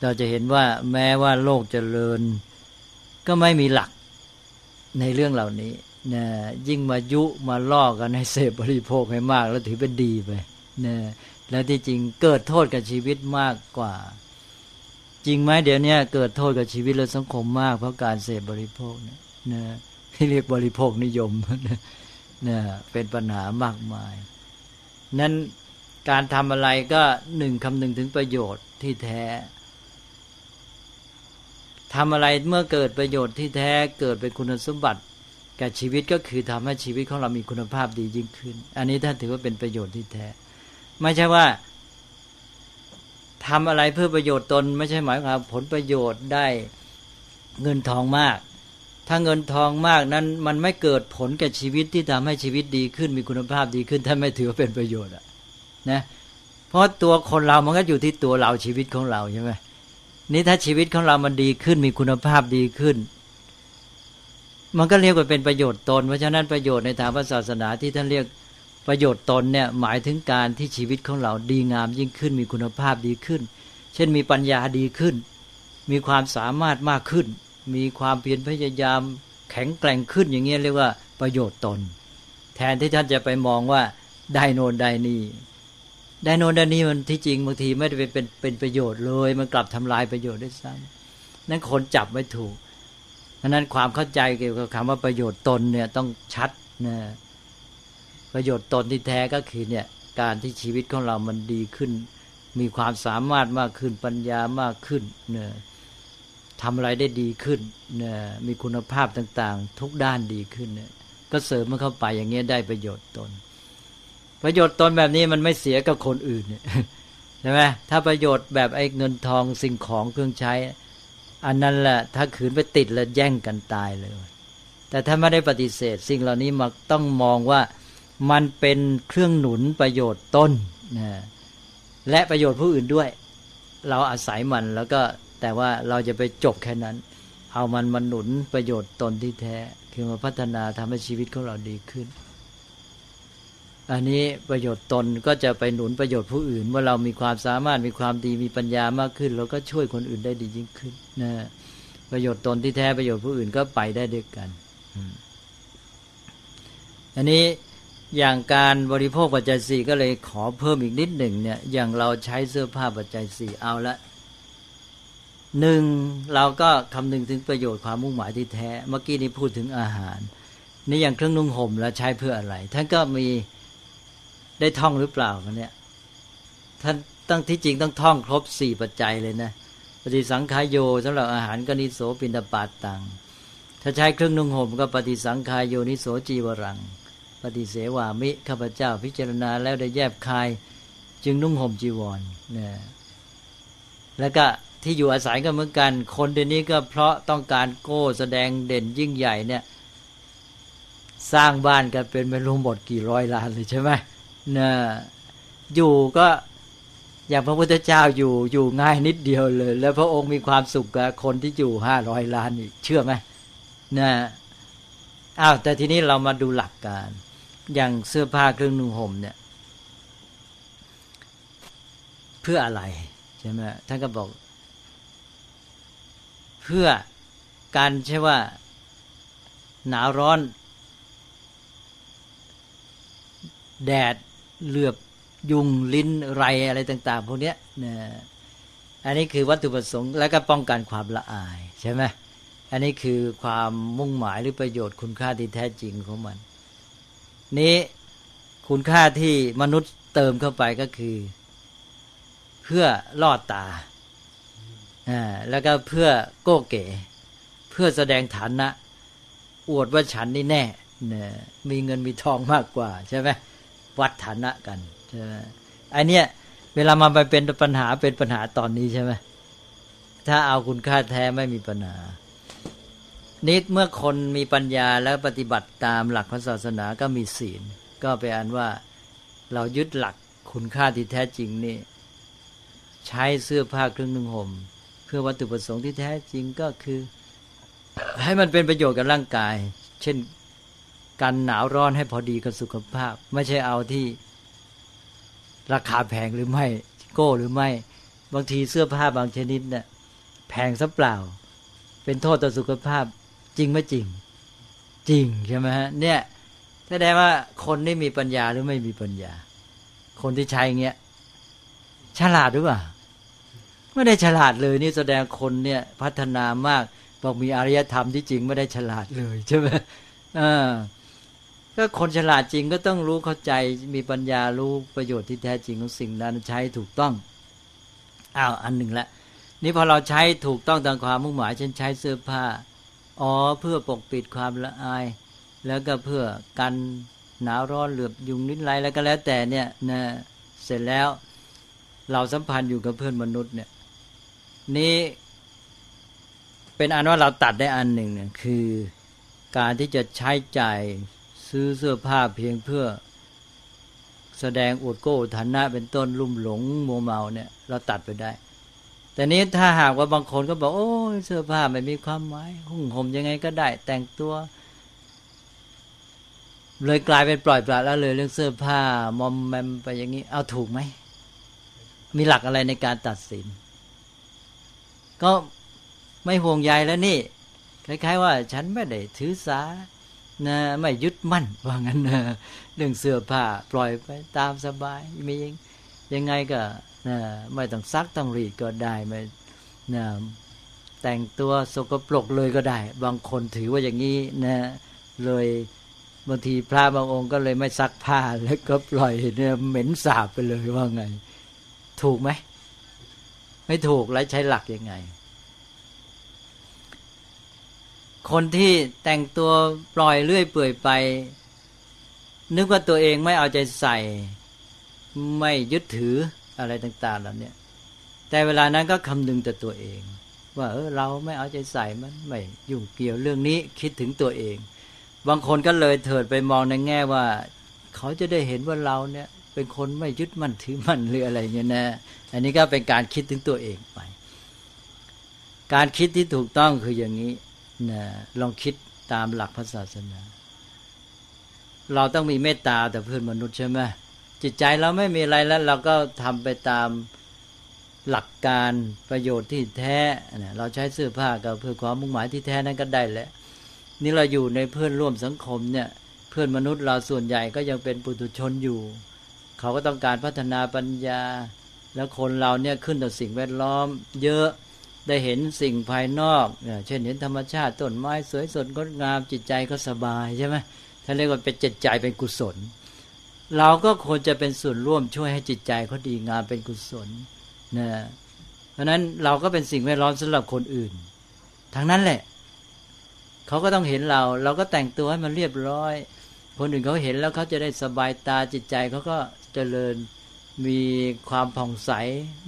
เราจะเห็นว่าแม้ว่าโลกเจริญก็ไม่มีหลักในเรื่องเหล่านี้นะยิ่งมายุมาล่อกันให้เสพบริโภคให้มากแล้วถือเป็นดีไปนะแล้วที่จริงเกิดโทษกับชีวิตมากกว่าจริงไหมเดี๋ยวนี้เกิดโทษกับชีวิตและสังคมมากเพราะการเสพบริโภคเนี่ยนะที่เรียกบริโภคนิยมนะเป็นปัญหามากมายนั้นการทำอะไรก็หนึ่งคำนึงถึงประโยชน์ที่แท้ทำอะไรเมื่อเกิดประโยชน์ที่แท้เกิดเป็นคุณสมบัติแก่ชีวิตก็คือทำให้ชีวิตของเรามีคุณภาพดียิ่งขึ้นอันนี้ท่านถือว่าเป็นประโยชน์ที่แท้ไม่ใช่ว่าทำอะไรเพื่อประโยชน์ตนไม่ใช่หมายความผลประโยชน์ได้เงินทองมากถ้าเงินทองมากนั้นมันไม่เกิดผลแก่ชีวิตที่ทำให้ชีวิตดีขึ้นมีคุณภาพดีขึ้นท่านไม่ถือว่าเป็นประโยชน์อ่ะนะเพราะตัวคนเรามันก็อยู่ที่ตัวเราชีวิตของเราใช่ไหมนี่ถ้าชีวิตของเรามันดีขึ้นมีคุณภาพดีขึ้นมันก็เรียกว่าเป็นประโยชน์ตนเพราะฉะนั้นประโยชน์ในทางพระศาสนาที่ท่านเรียกประโยชน์ตนเนี่ยหมายถึงการที่ชีวิตของเราดีงามยิ่งขึ้นมีคุณภาพดีขึ้นเช่นมีปัญญาดีขึ้นมีความสามารถมากขึ้นมีความเพียรพยายามแข็งแกร่งขึ้นอย่างเงี้ยเรียกว่าประโยชน์ตนแทนที่ท่านจะไปมองว่าได้โน่นได้นี่ได้โน่นได้นี่มันที่จริงบางทีไม่ได้เป็นเป็นประโยชน์เลยมันกลับทำลายประโยชน์ด้วยซ้ำนั่นคนจับไม่ถูกเพราะนั้นความเข้าใจเกี่ยวกับคำว่าประโยชน์ตนเนี่ยต้องชัดนะประโยชน์ตนที่แท้ก็คือเนี่ยการที่ชีวิตของเรามันดีขึ้นมีความสามารถมากขึ้นปัญญามากขึ้นเนี่ยทำอะไรได้ดีขึ้นเนี่ยมีคุณภาพต่างๆทุกด้านดีขึ้นเนี่ยก็เสริมมันเข้าไปอย่างเงี้ยได้ประโยชน์ตนประโยชน์ตนแบบนี้มันไม่เสียกับคนอื่นเนี่ยใช่ไหมถ้าประโยชน์แบบไอ้เงินทองสิ่งของเครื่องใช้อันนั้นแหละถ้าขืนไปติดแล้วแย่งกันตายเลยแต่ถ้าไม่ได้ปฏิเสธสิ่งเหล่านี้มันต้องมองว่ามันเป็นเครื่องหนุนประโยชน์ตนนะและประโยชน์ผู้อื่นด้วยเราอาศัยมันแล้วก็แต่ว่าเราจะไปจบแค่นั้นเอามันมาหนุนประโยชน์ตนที่แท้คือมาพัฒนาทำให้ชีวิตของเราดีขึ้นอันนี้ประโยชน์ตนก็จะไปหนุนประโยชน์ผู้อื่นเมื่อเรามีความสามารถมีความดีมีปัญญามากขึ้นเราก็ช่วยคนอื่นได้ดียิ่งขึ้นนะประโยชน์ตนที่แท้ประโยชน์ผู้อื่นก็ไปได้ด้วยกันอันนี้อย่างการบริโภคปัจจัยสี่ก็เลยขอเพิ่มอีกนิดหนึ่งเนี่ยอย่างเราใช้เสื้อผ้าปัจจัยสี่เอาละหนึ่งเราก็คำนึงถึงประโยชน์ความมุ่งหมายที่แท้เมื่อกี้นี้พูดถึงอาหารนี่อย่างเครื่องนุ่งห่มแล้วใช้เพื่ออะไรท่านก็มีได้ท่องหรือเปล่ากันเนี่ยท่านตั้งที่จริงต้องท่องครบสี่ปัจจัยเลยนะปฏิสังขายโยสำหรับอาหารก็นิโสปิณฑปาตัง ถ้าใช้เครื่องนุ่งห่มก็ปฏิสังขายโยนิโสจีวรังปฏิเสวามิข้าพเจ้าพิจารณาแล้วได้แยบคายจึงนุ่งห่มจีวรนะแล้วก็ที่อยู่อาศัยก็เหมือนกันคนเดี๋ยวนี้ก็เพราะต้องการโก้แสดงเด่นยิ่งใหญ่เนี่ยสร้างบ้านกันเป็นไม่รู้หมดกี่ร้อยล้านเลยใช่ไหมนะอยู่ก็อย่างพระพุทธเจ้าอยู่อยู่ง่ายนิดเดียวเลยแล้วพระองค์มีความสุขกับคนที่อยู่ห้าร้อยล้านอีกเชื่อไหมนะอ้าวแต่ทีนี้เรามาดูหลักการอย่างเสื้อผ้าเครื่องนุ่งห่มเนี่ยเพื่ออะไรใช่ไหมท่านก็บอกเพื่อการใช่ว่าหนาวร้อนแดดเหลือบยุงลิ้นไรอะไรต่างๆพวกเนี้ยนะอันนี้คือวัตถุประสงค์แล้วก็ป้องกันความละอายใช่ไหมอันนี้คือความมุ่งหมายหรือประโยชน์คุณค่าที่แท้จริงของมันนี้คุณค่าที่มนุษย์เติมเข้าไปก็คือเพื่อล่อตาอ่าแล้วก็เพื่อโก้เก๋เพื่อแสดงฐานะอวดว่าฉันนี่แน่นะมีเงินมีทองมากกว่าใช่ไหมวัดฐานะกันใช่ไหมไอเนี้ยเวลามาไปเป็นปัญหาเป็นปัญหาตอนนี้ใช่ไหมถ้าเอาคุณค่าแท้ไม่มีปัญหานี้เมื่อคนมีปัญญาแล้วปฏิบัติตามหลักพระศาสนาก็มีศีลก็เป็นอันว่าเรายึดหลักคุณค่าที่แท้จริงนี่ใช้เสื้อผ้าเครื่องนุ่งห่มเพื่อวัตถุประสงค์ที่แท้จริงก็คือให้มันเป็นประโยชน์กับร่างกายเช่นการหนาวร้อนให้พอดีกับสุขภาพไม่ใช่เอาที่ราคาแพงหรือไม่โก้หรือไม่บางทีเสื้อผ้าบางชนิดเนี่ยแพงซะเปล่าเป็นโทษต่อสุขภาพจริงไม่จริงจริงใช่ไหมฮะเนี่ยแสดงว่าคนนี่มีปัญญาหรือไม่มีปัญญาคนที่ใช้เงี้ยฉลาดหรือเปล่าไม่ได้ฉลาดเลยนี่แสดงคนเนี่ยพัฒนามากบอกมีอารยธรรมที่จริงไม่ได้ฉลาดเลยใช่ไหมอ่าก็คนฉลาดจริงก็ต้องรู้เข้าใจมีปัญญารู้ประโยชน์ที่แท้จริงของสิ่งนั้นใช้ถูกต้องอ้าวอันหนึ่งละนี่พอเราใช้ถูกต้องตามความมุ่งหมายเช่นใช้เสื้อผ้าอ๋อเพื่อปกปิดความละอายแล้วก็เพื่อกันหนาวร้อนเหลือบยุงนิดไรแล้วก็แล้วแต่เนี่ยนะเสร็จแล้วเราสัมพันธ์อยู่กับเพื่อนมนุษย์เนี่ยนี่เป็นอันว่าเราตัดได้อันหนึ่งเนี่ยคือการที่จะใช้จ่ายซื้อเสื้อผ้าเพียงเพื่อแสดงอวดโก้ฐานะเป็นต้นลุ่มหลงมัวเมาเนี่ยเราตัดไปได้แต่นี้ถ้าหากว่าบางคนก็บอกโอ้เสื้อผ้าไม่มีความหมายหุ่มห่มยังไงก็ได้แต่งตัวเลยกลายเป็นปล่อยปละละเลยเรื่องเสื้อผ้ามอมแมมไปอย่างนี้เอาถูกไหมมีหลักอะไรในการตัดสินก็ไม่ห่วงใยแล้วนี่คล้ายๆว่าฉันไม่ได้ถือสานะไม่ยึดมั่นว่างั้นนะเรื่องเสื้อผ้าปล่อยไปตามสบายมียังไงก็นะไม่ต้องซักต้องรีดก็ได้ไม่นะแต่งตัวสกปรกเลยก็ได้บางคนถือว่าอย่างนี้นะเลยบางทีพระบางองค์ก็เลยไม่ซักผ้าแล้วก็ปล่อยเนี่ยเหม็นสาบไปเลยว่าไงถูกไหมไม่ถูกแล้วใช้หลักยังไงคนที่แต่งตัวปล่อยเรื่อยเปื่อยไปนึกว่าตัวเองไม่เอาใจใส่ไม่ยึดถืออะไรต่างๆแล้วเนี่ยแต่เวลานั้นก็คำนึงแต่ตัวเองว่าเออเราไม่เอาใจใส่มันไม่ยุ่งเกี่ยวเรื่องนี้คิดถึงตัวเองบางคนก็เลยเถิดไปมองในแง่ว่าเขาจะได้เห็นว่าเราเนี่ยเป็นคนไม่ยึดมั่นถือมั่นหรืออะไรเงี้ยนะอันนี้ก็เป็นการคิดถึงตัวเองไปการคิดที่ถูกต้องคืออย่างนี้นะลองคิดตามหลักพระศาสนาเราต้องมีเมตตาต่อเพื่อนมนุษย์ใช่ไหมจิตใจเราไม่มีอะไรแล้วเราก็ทำไปตามหลักการประโยชน์ที่แท้นะเราใช้เสื้อผ้าก็เพื่อความมุ่งหมายที่แท้นั้นก็ได้แหละนี่เราอยู่ในเพื่อนร่วมสังคมเนี่ยเพื่อนมนุษย์เราส่วนใหญ่ก็ยังเป็นปุถุชนอยู่เขาก็ต้องการพัฒนาปัญญาแล้วคนเราเนี่ยขึ้นต่อสิ่งแวดล้อมเยอะได้เห็นสิ่งภายนอกเช่นเห็นธรรมชาติต้นไม้สวยสดงดงามจิตใจก็สบายใช่ไหมท่านเรียกว่าเป็นจิตใจเป็นกุศลเราก็ควรจะเป็นส่วนร่วมช่วยให้จิตใจเขาดีงามเป็นกุศลนะเพราะนั้นเราก็เป็นสิ่งแวดล้อมสำหรับคนอื่นทั้งนั้นแหละ เขาก็ต้องเห็นเราเราก็แต่งตัวให้มันเรียบร้อยคนอื่นเขาเห็นแล้วเขาจะได้สบายตาจิตใจเขาก็เจริญมีความผ่องใส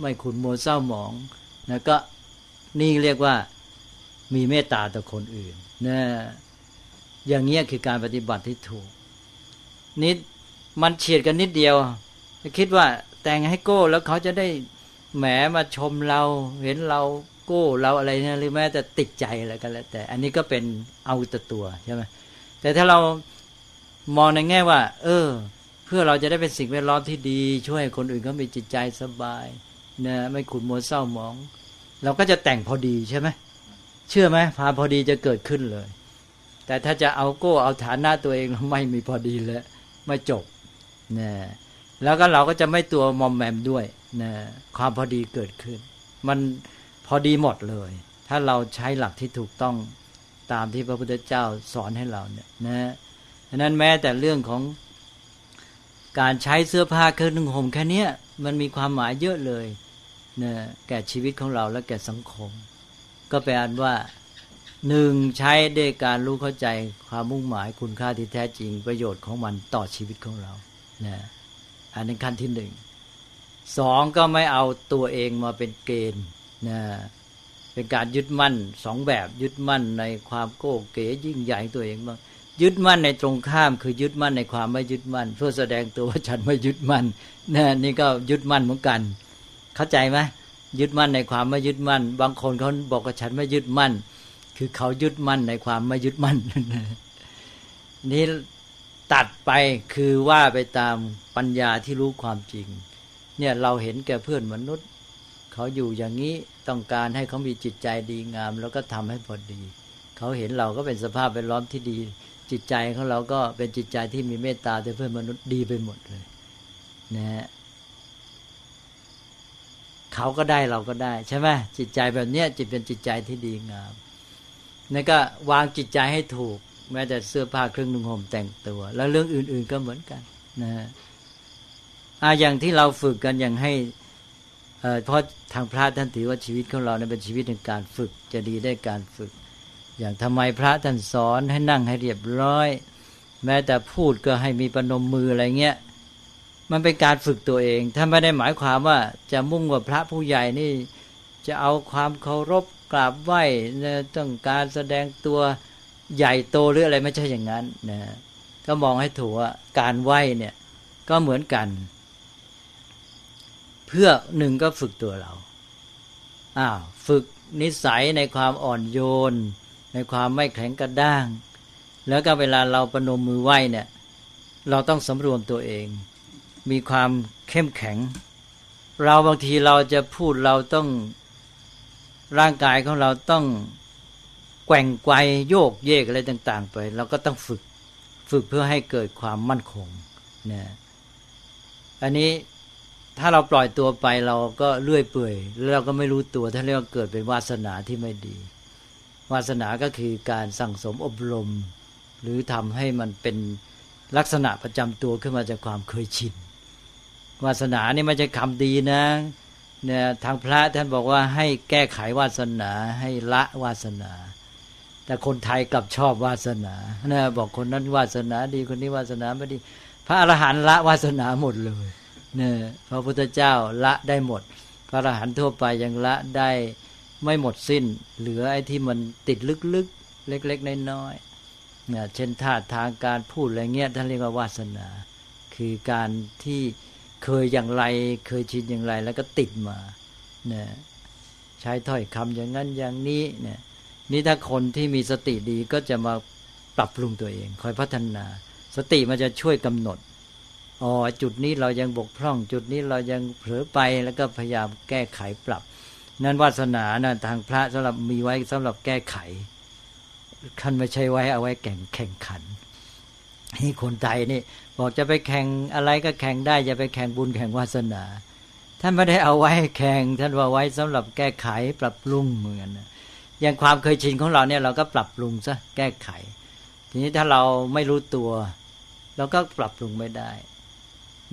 ไม่ขุ่นมัวเศร้าหมองนะก็นี่เรียกว่ามีเมตตาต่อคนอื่นนะอย่างเงี้ยคือการปฏิบัติที่ถูกนิดมันเฉียดกันนิดเดียวคิดว่าแต่งให้โก้แล้วเขาจะได้แหมมาชมเราเห็นเราโก้เราอะไรเนี่ยหรือแม้แต่ติดใจอะไรก็แล้วแต่อันนี้ก็เป็นเอาแต่ตัวใช่ไหมแต่ถ้าเรามองในแง่ว่าเออเพื่อเราจะได้เป็นสิ่งแวดล้อมที่ดีช่วยคนอื่นเขามีจิตใจสบายนะไม่ขุ่นมัวเศร้าหมองเราก็จะแต่งพอดีใช่ไหมเชื่อไหมพาพอดีจะเกิดขึ้นเลยแต่ถ้าจะเอาโก้เอาฐานะตัวเองไม่มีพอดีแล้วไม่จบนะแล้วก็เราก็จะไม่ตัวมอมแมมด้วยนะความพอดีเกิดขึ้นมันพอดีหมดเลยถ้าเราใช้หลักที่ถูกต้องตามที่พระพุทธเจ้าสอนให้เราเนี่ยนะฉะนั้นแม้แต่เรื่องของการใช้เสื้อผ้าเครื่องนุ่งห่มแค่นี้มันมีความหมายเยอะเลยนะแก่ชีวิตของเราและแก่สังคมก็แปลว่าหนึ่งใช้ด้วยการรู้เข้าใจความมุ่งหมายคุณค่าที่แท้จริงประโยชน์ของมันต่อชีวิตของเรานะอันนั้นขั้นที่หนึ่งสองก็ไม่เอาตัวเองมาเป็นเกณฑ์นะเป็นการยึดมั่นสองแบบยึดมั่นในความโก้เก๋ยิ่งใหญ่ตัวเองบ้างยึดมั่นในตรงข้ามคือยึดมั่นในความไม่ยึดมั่นเพื่อแสดงตัวว่าฉันไม่ยึดมั่นนะนี่ก็ยึดมั่นเหมือนกันเข้าใจไหมยึดมั่นในความไม่ยึดมั่นบางคนเขาบอกว่าฉันไม่ยึดมั่นคือเขายึดมั่นในความไม่ยึดมั่นนี่ตัดไปคือว่าไปตามปัญญาที่รู้ความจริงเนี่ยเราเห็นแก่เพื่อนมนุษย์เขาอยู่อย่างนี้ต้องการให้เขามีจิตใจดีงามแล้วก็ทำให้พอดีเขาเห็นเราก็เป็นสภาพแวดล้อมที่ดีจิตใจของเราก็เป็นจิตใจที่มีเมตตาต่อเพื่อนมนุษย์ดีไปหมดเลยนะฮะเขาก็ได้เราก็ได้ใช่ไหมจิตใจแบบเนี้ยจิตเป็นจิตใจที่ดีงามนั่นก็วางจิตใจให้ถูกแม้แต่เสื้อผ้าเครื่องนุ่งห่มแต่งตัวแล้วเรื่องอื่นๆก็เหมือนกันนะฮะอย่างที่เราฝึกกันอย่างให้เพราะทางพระท่านถือว่าชีวิตของเราเนี่ยเป็นชีวิตในการฝึกจะดีได้การฝึกอย่างทำไมพระท่านสอนให้นั่งให้เรียบร้อยแม้แต่พูดก็ให้มีประนมมืออะไรเงี้ยมันเป็นการฝึกตัวเองถ้าไม่ได้หมายความว่าจะมุ่งว่าพระผู้ใหญ่นี่จะเอาความเคารพกราบไหว้ต้องการแสดงตัวใหญ่โตหรืออะไรไม่ใช่อย่างนั้นนะก็มองให้ถูกว่าการไหว้เนี่ยก็เหมือนกันเพื่อหนึ่งก็ฝึกตัวเราอ้าวฝึกนิสัยในความอ่อนโยนในความไม่แข็งกระด้างแล้วก็เวลาเราประนมมือไหว้เนี่ยเราต้องสำรวมตัวเองมีความเข้มแข็งเราบางทีเราจะพูดเราต้องร่างกายของเราต้องแกว่งไกวโยกเยกอะไรต่างๆไปเราก็ต้องฝึกฝึกเพื่อให้เกิดความมั่นคงนะอันนี้ถ้าเราปล่อยตัวไปเราก็เลื่อยเปื่อยแล้วเราก็ไม่รู้ตัวถ้าเรียกว่าเกิดเป็นวาสนาที่ไม่ดีวาสนาก็คือการสั่งสมอบรมหรือทำให้มันเป็นลักษณะประจำตัวขึ้นมาจากความเคยชินวาสนานี่ไม่ใช่คำดีนะเนี่ยทางพระท่านบอกว่าให้แก้ไขวาสนาให้ละวาสนาแต่คนไทยกลับชอบวาสนานะบอกคนนั้นวาสนาดีคนนี้วาสนาไม่ดีพระอรหันต์ละวาสนาหมดเลยเนี่ยพระพุทธเจ้าละได้หมดพระอรหันต์ทั่วไปยังละได้ไม่หมดสิ้นเหลือไอ้ที่มันติดลึกๆเล็กๆน้อยๆเนี่ยเช่นท่าทางการพูดอะไรเงี้ยท่านเรียกว่าวาสนาคือการที่เคยอย่างไรเคยชินอย่างไรแล้วก็ติดมาเนี่ยใช้ถ้อยคำอย่างนั้นอย่างนี้เนี่ยนี่ถ้าคนที่มีสติดีก็จะมาปรับปรุงตัวเองคอยพัฒนาสติมันจะช่วยกำหนดอ๋อจุดนี้เรายังบกพร่องจุดนี้เรายังเผลอไปแล้วก็พยายามแก้ไขปรับนั้นวาสนานะทางพระสำหรับมีไว้สำหรับแก้ไขท่านไม่ใช่ไว้เอาไว้แข่งแข่งขันนี่คนไทยนี่บอกจะไปแข่งอะไรก็แข่งได้จะไปแข่งบุญแข่งวาสนาท่านไม่ได้เอาไว้แข่งท่านว่าไว้สำหรับแก้ไขปรับปรุงเหมือนกันอย่างความเคยชินของเราเนี่ยเราก็ปรับปรุงซะแก้ไขทีนี้ถ้าเราไม่รู้ตัวเราก็ปรับปรุงไม่ได้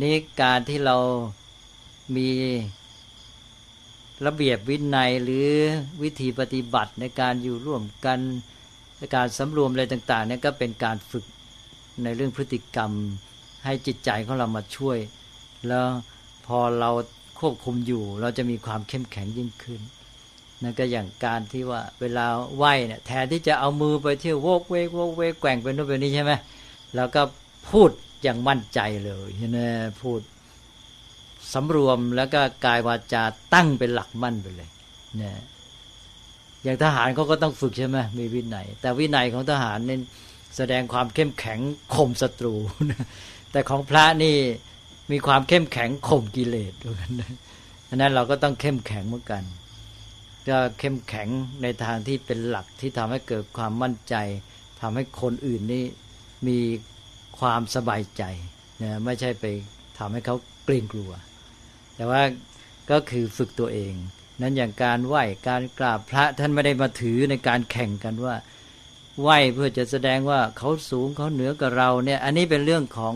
นี่การที่เรามีระเบียบวินัยหรือวิธีปฏิบัติในการอยู่ร่วมกัน การสำรวมอะไรต่างๆเนี่ยก็เป็นการฝึกในเรื่องพฤติกรรมให้จิตใจของเรามาช่วยแล้วพอเราควบคุมอยู่เราจะมีความเข้มแข็งยิ่งขึ้นนั่นก็อย่างการที่ว่าเวลาไหว้เนี่ยแทนที่จะเอามือไปเที่ยวโวกเวกโวกเวกแกว่งไปโน่นไปนี่ใช่ไหมแล้วก็พูดอย่างมั่นใจเลยใช่ไหมพูดสำรวมแล้วก็กายวาจาตั้งเป็นหลักมั่นไปเลยนะอย่างทหารเขาก็ต้องฝึกใช่ไหมมีวินัยแต่วินัยของทหารเนี่ยแสดงความเข้มแข็งข่มศัตรูแต่ของพระนี่มีความเข้มแข็งข่มกิเลสด้วยกันดังนั้นเราก็ต้องเข้มแข็งเหมือนกันก็เข้มแข็งในทางที่เป็นหลักที่ทำให้เกิดความมั่นใจทำให้คนอื่นนี่มีความสบายใจนะไม่ใช่ไปทำให้เขาเกรงกลัวแต่ว่าก็คือฝึกตัวเองนั้นอย่างการไหว้การกราบพระท่านไม่ได้มาถือในการแข่งกันว่าไหว้เพื่อจะแสดงว่าเขาสูงเขาเหนือกว่าเราเนี่ยอันนี้เป็นเรื่องของ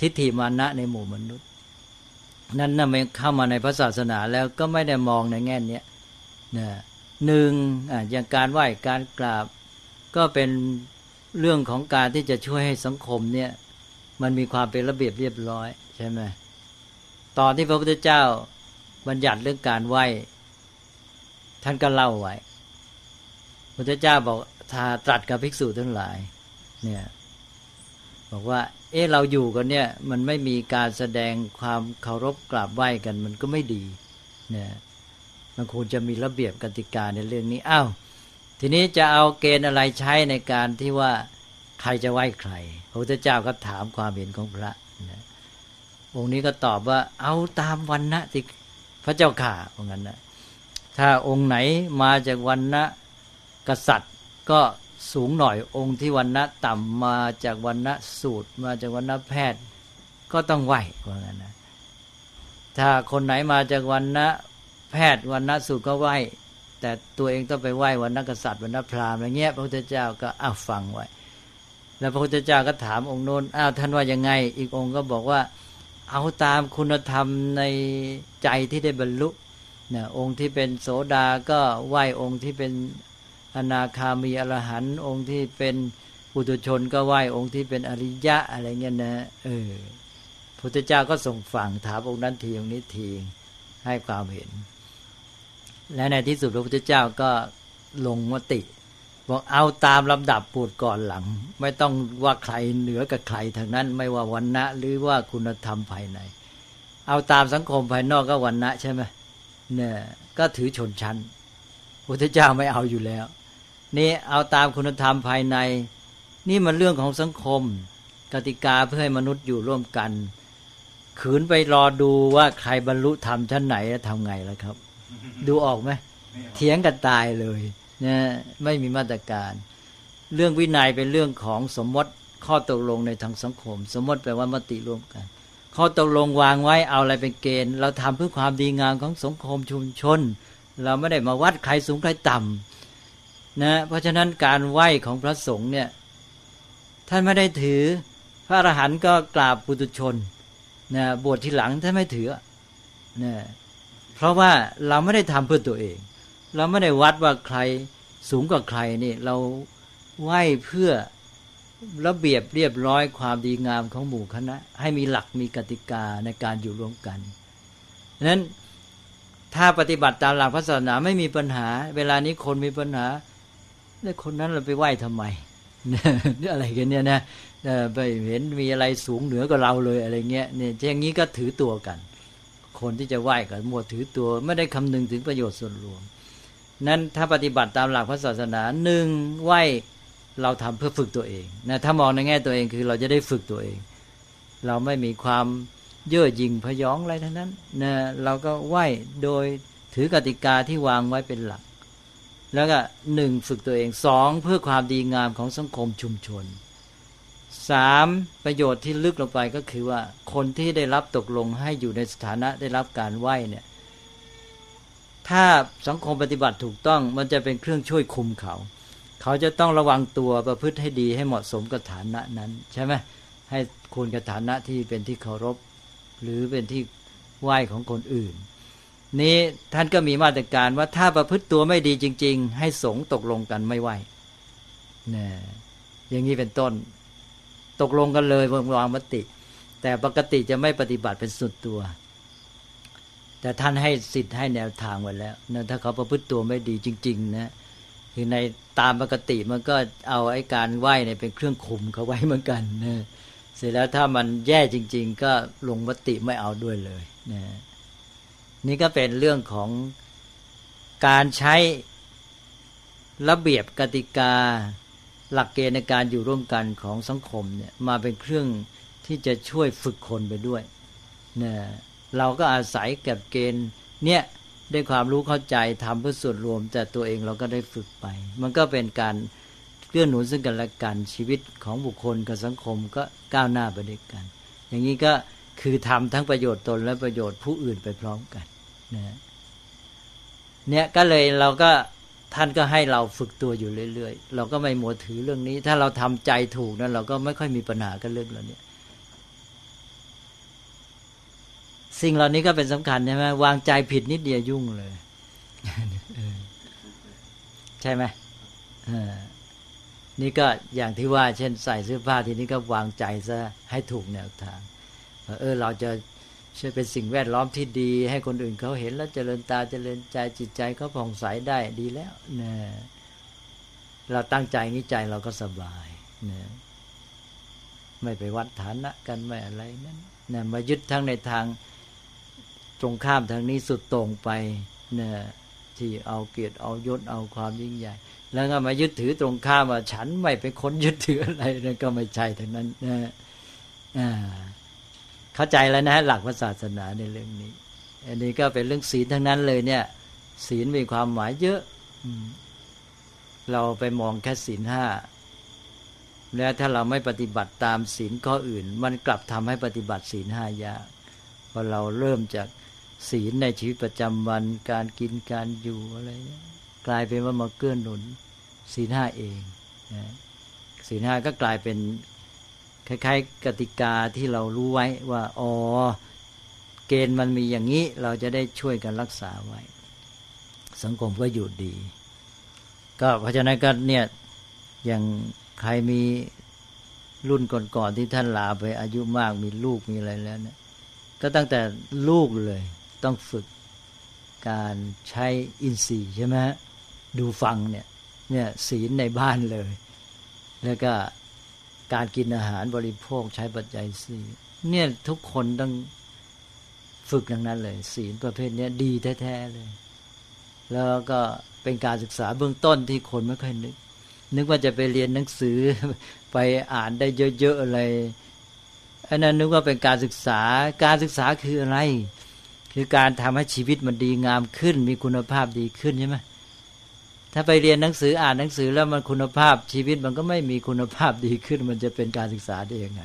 ทิฏฐิมานะในหมู่มนุษย์นั้นนะมันเข้ามาในพระศาสนาแล้วก็ไม่ได้มองในแง่นี้นะหนึ่งอย่างการไหว้การกราบก็เป็นเรื่องของการที่จะช่วยให้สังคมเนี่ยมันมีความเป็นระเบียบเรียบร้อยใช่ไหมตอนที่พระพุทธเจ้าบัญญัติเรื่องการไหว้ท่านก็เล่าไว้พระพุทธเจ้าบอกถ้าตรัสกับภิกษุทั้งหลายเนี่ยบอกว่าเออเราอยู่กันเนี่ยมันไม่มีการแสดงความเคารพกราบไหว้กันมันก็ไม่ดีเนี่ยมันควรจะมีระเบียบกติกาในเรื่องนี้อ้าวทีนี้จะเอาเกณฑ์อะไรใช้ในการที่ว่าใครจะไหว้ใครพระพุทธเจ้าก็ถามความเห็นของพระนะองค์นี้ก็ตอบว่าเอาตามวรรณะสิพระเจ้าข่าว่างั้นนะถ้าองค์ไหนมาจากวรรณะกษัตริย์ก็สูงหน่อยองค์ที่วรรณะต่ำมาจากวรรณะสูตรมาจากวรรณะแพทย์ก็ต้องไหว้ว่างั้นนะถ้าคนไหนมาจากวรรณะแพทย์วรรณะสูตรก็ไหว้แต่ตัวเองต้องไปไหว้วรรณะกษัตริย์วรรณะพราหมณ์อะไรเงี้ยพระพุทธเจ้าก็อ้าวฟังไว้แล้วพระพุทธเจ้าก็ถามองค์โน้นอ้าวท่านว่ายังไงอีกองค์ก็บอกว่าเอาตามคุณธรรมในใจที่ได้บรรลุนะองค์ที่เป็นโสดาก็ไหว้องค์ที่เป็นอนาคามีอรหันต์องค์ที่เป็นปุถุชนก็ไหว้องค์ที่เป็นอริยะอะไรเงี้ยนะเออพระพุทธเจ้าก็ส่งฟังถามองค์นั้นทีองค์นี้ทีให้ความเห็นและในที่สุดพระพุทธเจ้าก็ลงมติบอกเอาตามลำดับปูดก่อนหลังไม่ต้องว่าใครเหนือกับใครทั้งนั้นไม่ว่าวรรณะหรือว่าคุณธรรมภายในเอาตามสังคมภายนอกก็วรรณะใช่ไหมเนี่ยก็ถือชนชั้นพระพุทธเจ้าไม่เอาอยู่แล้วนี่เอาตามคุณธรรมภายในนี่มันเรื่องของสังคมกติกาเพื่อให้มนุษย์อยู่ร่วมกันขืนไปรอดูว่าใครบรรลุธรรมชั้นไหนแล้วทำไงล่ะครับดูออกไหมเถียงกันตายเลยนะไม่มีมาตรการเรื่องวินัยเป็นเรื่องของสมมติข้อตกลงในทางสังคมสมมติแปลว่ามติร่วมกันข้อตกลงวางไว้เอาอะไรเป็นเกณฑ์เราทำเพื่อความดีงามของสังคมชุมชนเราไม่ได้มาวัดใครสูงใครต่ำนะเพราะฉะนั้นการไหว้ของพระสงฆ์เนี่ยท่านไม่ได้ถือพระอรหันต์ก็กราบปุถุชนนะบวชทีหลังท่านไม่ถือนะเพราะว่าเราไม่ได้ทำเพื่อตัวเองเราไม่ได้วัดว่าใครสูงกว่าใครนี่เราไหว้เพื่อระเบียบเรียบร้อยความดีงามของหมู่คณะให้มีหลักมีกติกาในการอยู่ร่วมกันฉะนั้นถ้าปฏิบัติตามหลักพระศาสนาไม่มีปัญหาเวลานี้คนมีปัญหาแล้วคนนั้นเราไปไหว้ทำไมนี่อะไรกันเนี่ยนะไปเห็นมีอะไรสูงเหนือกว่าเราเลยอะไรเงี้ยเนี่ยอย่างนี้ก็ถือตัวกันคนที่จะไหว้ก็มัวถือตัวไม่ได้คำนึงถึงประโยชน์ส่วนรวมนั้นถ้าปฏิบัติตามหลักพระศาสนาหนึ่งไหว้เราทำเพื่อฝึกตัวเองนะถ้ามองในแง่ตัวเองคือเราจะได้ฝึกตัวเองเราไม่มีความเย่อหยิ่งพยองอะไรทั้งนั้นนะเราก็ไหว้โดยถือกติกาที่วางไว้เป็นหลักแล้วก็หนึ่งฝึกตัวเองสองเพื่อความดีงามของสังคมชุมชนสามประโยชน์ที่ลึกลงไปก็คือว่าคนที่ได้รับตกลงให้อยู่ในสถานะได้รับการไหว้เนี่ยถ้าสังคมปฏิบัติถูกต้องมันจะเป็นเครื่องช่วยคุมเขาเขาจะต้องระวังตัวประพฤติให้ดีให้เหมาะสมกับฐานะนั้นใช่ไหมให้ควรกับฐานะที่เป็นที่เคารพหรือเป็นที่ไหว้ของคนอื่นนี้ท่านก็มีมาตรการว่าถ้าประพฤติตัวไม่ดีจริงๆให้สงฆ์ตกลงกันไม่ไหว้ นะอย่างนี้เป็นต้นตกลงกันเลยวางมติแต่ปกติจะไม่ปฏิบัติเป็นสุดตัวแต่ท่านให้สิทธิ์ให้แนวทางไว้แล้วนะถ้าเขาประพฤติตัวไม่ดีจริงๆนะคือในตามปกติมันก็เอาไอ้การไหว้เนี่ยเป็นเครื่องคุมเขาไว้เหมือนกันนะเสร็จแล้วถ้ามันแย่จริงๆก็ลงมติไม่เอาด้วยเลยนะนี่ก็เป็นเรื่องของการใช้ระเบียบกติกาหลักเกณฑ์ในการอยู่ร่วมกันของสังคมเนี่ยมาเป็นเครื่องที่จะช่วยฝึกคนไปด้วยนะเราก็อาศัยเก็บเกณฑ์เนี่ยด้วยความรู้เข้าใจทำเพื่อส่วนรวมแต่ตัวเองเราก็ได้ฝึกไปมันก็เป็นการเกื้อหนุนซึ่งกันและกันชีวิตของบุคคลกับสังคมก็ก้าวหน้าไปด้วยกันอย่างนี้ก็คือทำทั้งประโยชน์ตนและประโยชน์ผู้อื่นไปพร้อมกันนะเนี่ยก็เลยเราก็ท่านก็ให้เราฝึกตัวอยู่เรื่อยๆเราก็ไม่มัวถือเรื่องนี้ถ้าเราทำใจถูกนั้นเราก็ไม่ค่อยมีปัญหากันเรื่องเหล่านี้สิ่งเหล่านี้ก็เป็นสำคัญใช่ไหมวางใจผิดนิดเดียวยุ่งเลยใช่ไหมนี่ก็อย่างที่ว่าเช่นใส่เสื้อผ้าทีนี้ก็วางใจซะให้ถูกแนวทางเออเราจะช่วยเป็นสิ่งแวดล้อมที่ดีให้คนอื่นเขาเห็นแล้วเจริญตาเจริญใจจิตใจเขาผ่องใสได้ดีแล้วนะเราตั้งใจนี้ใจเราก็สบายนะไม่ไปวัดฐานะกันไม่อะไรนั้นนะมายึดทั้งในทางตรงข้ามทางนี้สุดตรงไปนะที่เอาเกียรติเอายศเอาความยิ่งใหญ่แล้วก็มายึดถือตรงข้ามว่าฉันไม่เป็นคนยึดถืออะไรนั่นก็ไม่ใช่ทั้งนั้นนะอ่าเข้าใจแล้วนะหลักพระศาสนาในเรื่องนี้อันนี้ก็เป็นเรื่องศีลทั้งนั้นเลยเนี่ยศีลมีความหมายเยอะเราไปมองแค่ศีลห้าแล้วถ้าเราไม่ปฏิบัติตามศีลข้ออื่นมันกลับทำให้ปฏิบัติศีลห้ายากพอเราเริ่มจากศีลในชีวิตประจำวันการกินการอยู่อะไรกลายเป็นว่ามาเกื้อหนุนศีลห้าเองนะศีลห้าก็กลายเป็นคล้ายๆกติกาที่เรารู้ไว้ว่าอ๋อเกณฑ์มันมีอย่างนี้เราจะได้ช่วยกันรักษาไว้สังคมก็อยู่ดีก็เพราะฉะนั้นก็เนี่ยอย่างใครมีรุ่นก่อนๆที่ท่านลาไปอายุมากมีลูกมีอะไรแล้วเนี่ยก็ตั้งแต่ลูกเลยต้องฝึกการใช้อินทรีย์ใช่ไหมดูฟังเนี่ยเนี่ยศีลในบ้านเลยแล้วก็การกินอาหารบริโภคใช้ปัจจัยสี่เนี่ยทุกคนต้องฝึกอย่างนั้นเลยศีลประเภทนี้ดีแท้ๆเลยแล้วก็เป็นการศึกษาเบื้องต้นที่คนไม่ค่อยนึกนึกว่าจะไปเรียนหนังสือไปอ่านได้เยอะๆอะไรอันนั้นนึกว่าเป็นการศึกษาการศึกษาคืออะไรคือการทำให้ชีวิตมันดีงามขึ้นมีคุณภาพดีขึ้นใช่ไหมถ้าไปเรียนหนังสืออ่านหนังสือแล้วมันคุณภาพชีวิตมันก็ไม่มีคุณภาพดีขึ้นมันจะเป็นการศึกษาได้ยังไง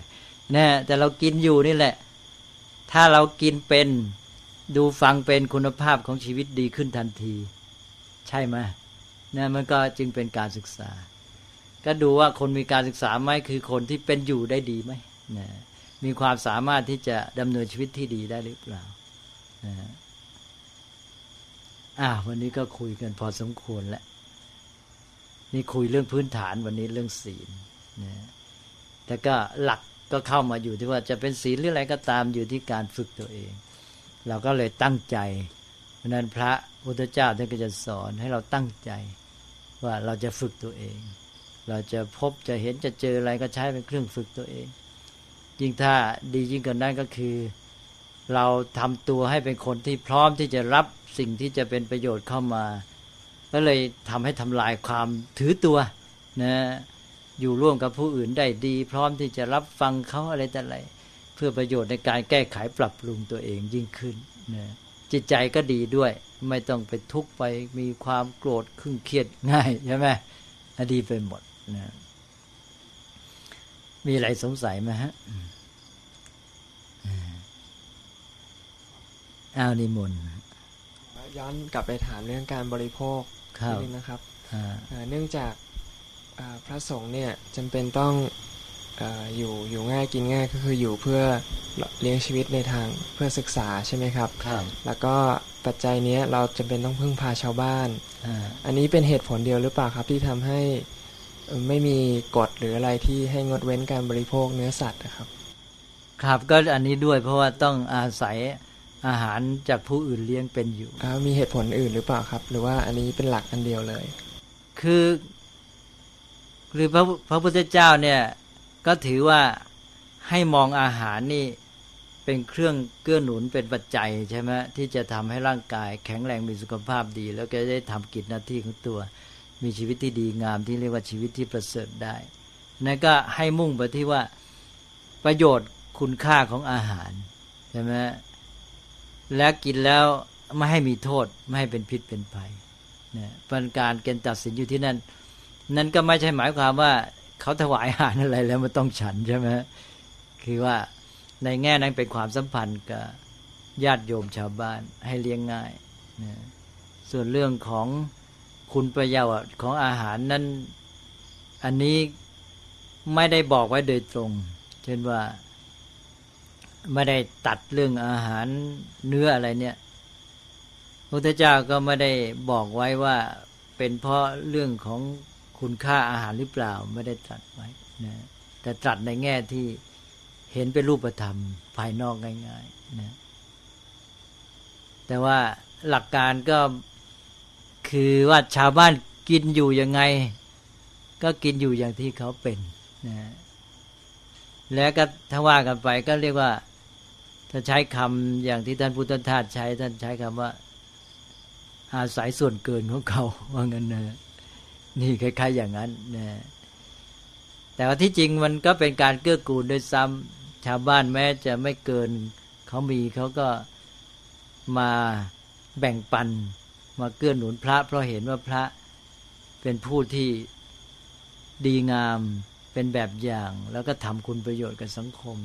นะแต่เรากินอยู่นี่แหละถ้าเรากินเป็นดูฟังเป็นคุณภาพของชีวิตดีขึ้นทันทีใช่ไหมนะมันก็จึงเป็นการศึกษาก็ดูว่าคนมีการศึกษาไหมคือคนที่เป็นอยู่ได้ดีไหมนะมีความสามารถที่จะดำเนินชีวิตที่ดีได้หรือเปล่านะอ่าวันนี้ก็คุยกันพอสมควรแล้วนี่คุยเรื่องพื้นฐานวันนี้เรื่องศีลนะแต่ก็หลักก็เข้ามาอยู่ที่ว่าจะเป็นศีลหรืออะไรก็ตามอยู่ที่การฝึกตัวเองเราก็เลยตั้งใจเพราะนั้นพระพุทธเจ้าท่านก็จะสอนให้เราตั้งใจว่าเราจะฝึกตัวเองเราจะพบจะเห็นจะเจออะไรก็ใช้เป็นเครื่องฝึกตัวเองยิ่งถ้าดียิ่งกว่านั้นก็คือเราทำตัวให้เป็นคนที่พร้อมที่จะรับสิ่งที่จะเป็นประโยชน์เข้ามาก็เลยทำให้ทำลายความถือตัวนะอยู่ร่วมกับผู้อื่นได้ดีพร้อมที่จะรับฟังเขาอะไรแต่อะไรเพื่อประโยชน์ในการแก้ไขปรับปรุงตัวเองยิ่งขึ้นนะจิตใจก็ดีด้วยไม่ต้องไปทุกข์ไปมีความโกรธขุ่นเคียดง่ายใช่ไหมดีไปหมดนะมีอะไรสงสัยไหมฮะอ้าวนิมนต์ย้อนกลับไปถามเรื่องการบริโภคนิดนึงนะครับเนื่องจากพระสงฆ์เนี่ยจำเป็นต้องเอ่อ อยู่อยู่ง่ายกินง่ายก็คืออยู่เพื่อเลี้ยงชีวิตในทางเพื่อศึกษาใช่ไหมครับแล้วก็ปัจจัยนี้เราจำเป็นต้องพึ่งพาชาวบ้านอันนี้เป็นเหตุผลเดียวหรือเปล่าครับที่ทำให้ ไม่มีกฎหรืออะไรที่ให้งดเว้นการบริโภคเนื้อสัตว์นะครับครับก็อันนี้ด้วยเพราะว่าต้องอาศัยอาหารจากผู้อื่นเลี้ยงเป็นอยู่มีเหตุผลอื่นหรือเปล่าครับหรือว่าอันนี้เป็นหลักอันเดียวเลยคือคือพระพระพุทธเจ้าเนี่ยก็ถือว่าให้มองอาหารนี่เป็นเครื่องเกื้อหนุนเป็นปัจจัยใช่ไหมที่จะทำให้ร่างกายแข็งแรงมีสุขภาพดีแล้วก็ได้ทำกิจหน้าที่ของตัวมีชีวิตที่ดีงามที่เรียกว่าชีวิตที่ประเสริฐได้นั่นก็ให้มุ่งไปที่ว่าประโยชน์คุณค่าของอาหารใช่ไหมและกินแล้วไม่ให้มีโทษไม่ให้เป็นพิษเป็นภัยเนี่ยเป็นการเกณฑ์ตัดสินอยู่ที่นั่นนั่นก็ไม่ใช่หมายความว่าเขาถวายอาหารอะไรแล้วมันต้องฉันใช่ไหมคือว่าในแง่นั้นเป็นความสัมพันธ์กับญาติโยมชาวบ้านให้เลี้ยงง่ายนะส่วนเรื่องของคุณประโยชน์ของอาหารนั้นอันนี้ไม่ได้บอกไว้โดยตรงเช่นว่าไม่ได้ตัดเรื่องอาหารเนื้ออะไรเนี่ยพระพุทธเจ้าก็ไม่ได้บอกไว้ว่าเป็นเพราะเรื่องของคุณค่าอาหารหรือเปล่าไม่ได้ตรัสไว้นะแต่ตรัสในแง่ที่เห็นเป็นรูปธรรมภายนอกง่ายๆนะแต่ว่าหลักการก็คือว่าชาวบ้านกินอยู่ยังไงก็กินอยู่อย่างที่เขาเป็นนะแล้วก็ถ้าว่ากันไปก็เรียกว่าถ้าใช้คำอย่างที่ท่านพุทธทาสใช้ท่านใช้คำว่าอาศัยส่วนเกินของเขาว่างั้นนะนี่คล้ายๆอย่างนั้นนะแต่ว่าที่จริงมันก็เป็นการเกื้อกูลโดยซ้ำชาวบ้านแม้จะไม่เกินเขามีเขาก็มาแบ่งปันมาเกื้อหนุนพระเพราะเห็นว่าพระเป็นผู้ที่ดีงามเป็นแบบอย่างแล้วก็ทำคุณประโยชน์กับสังคม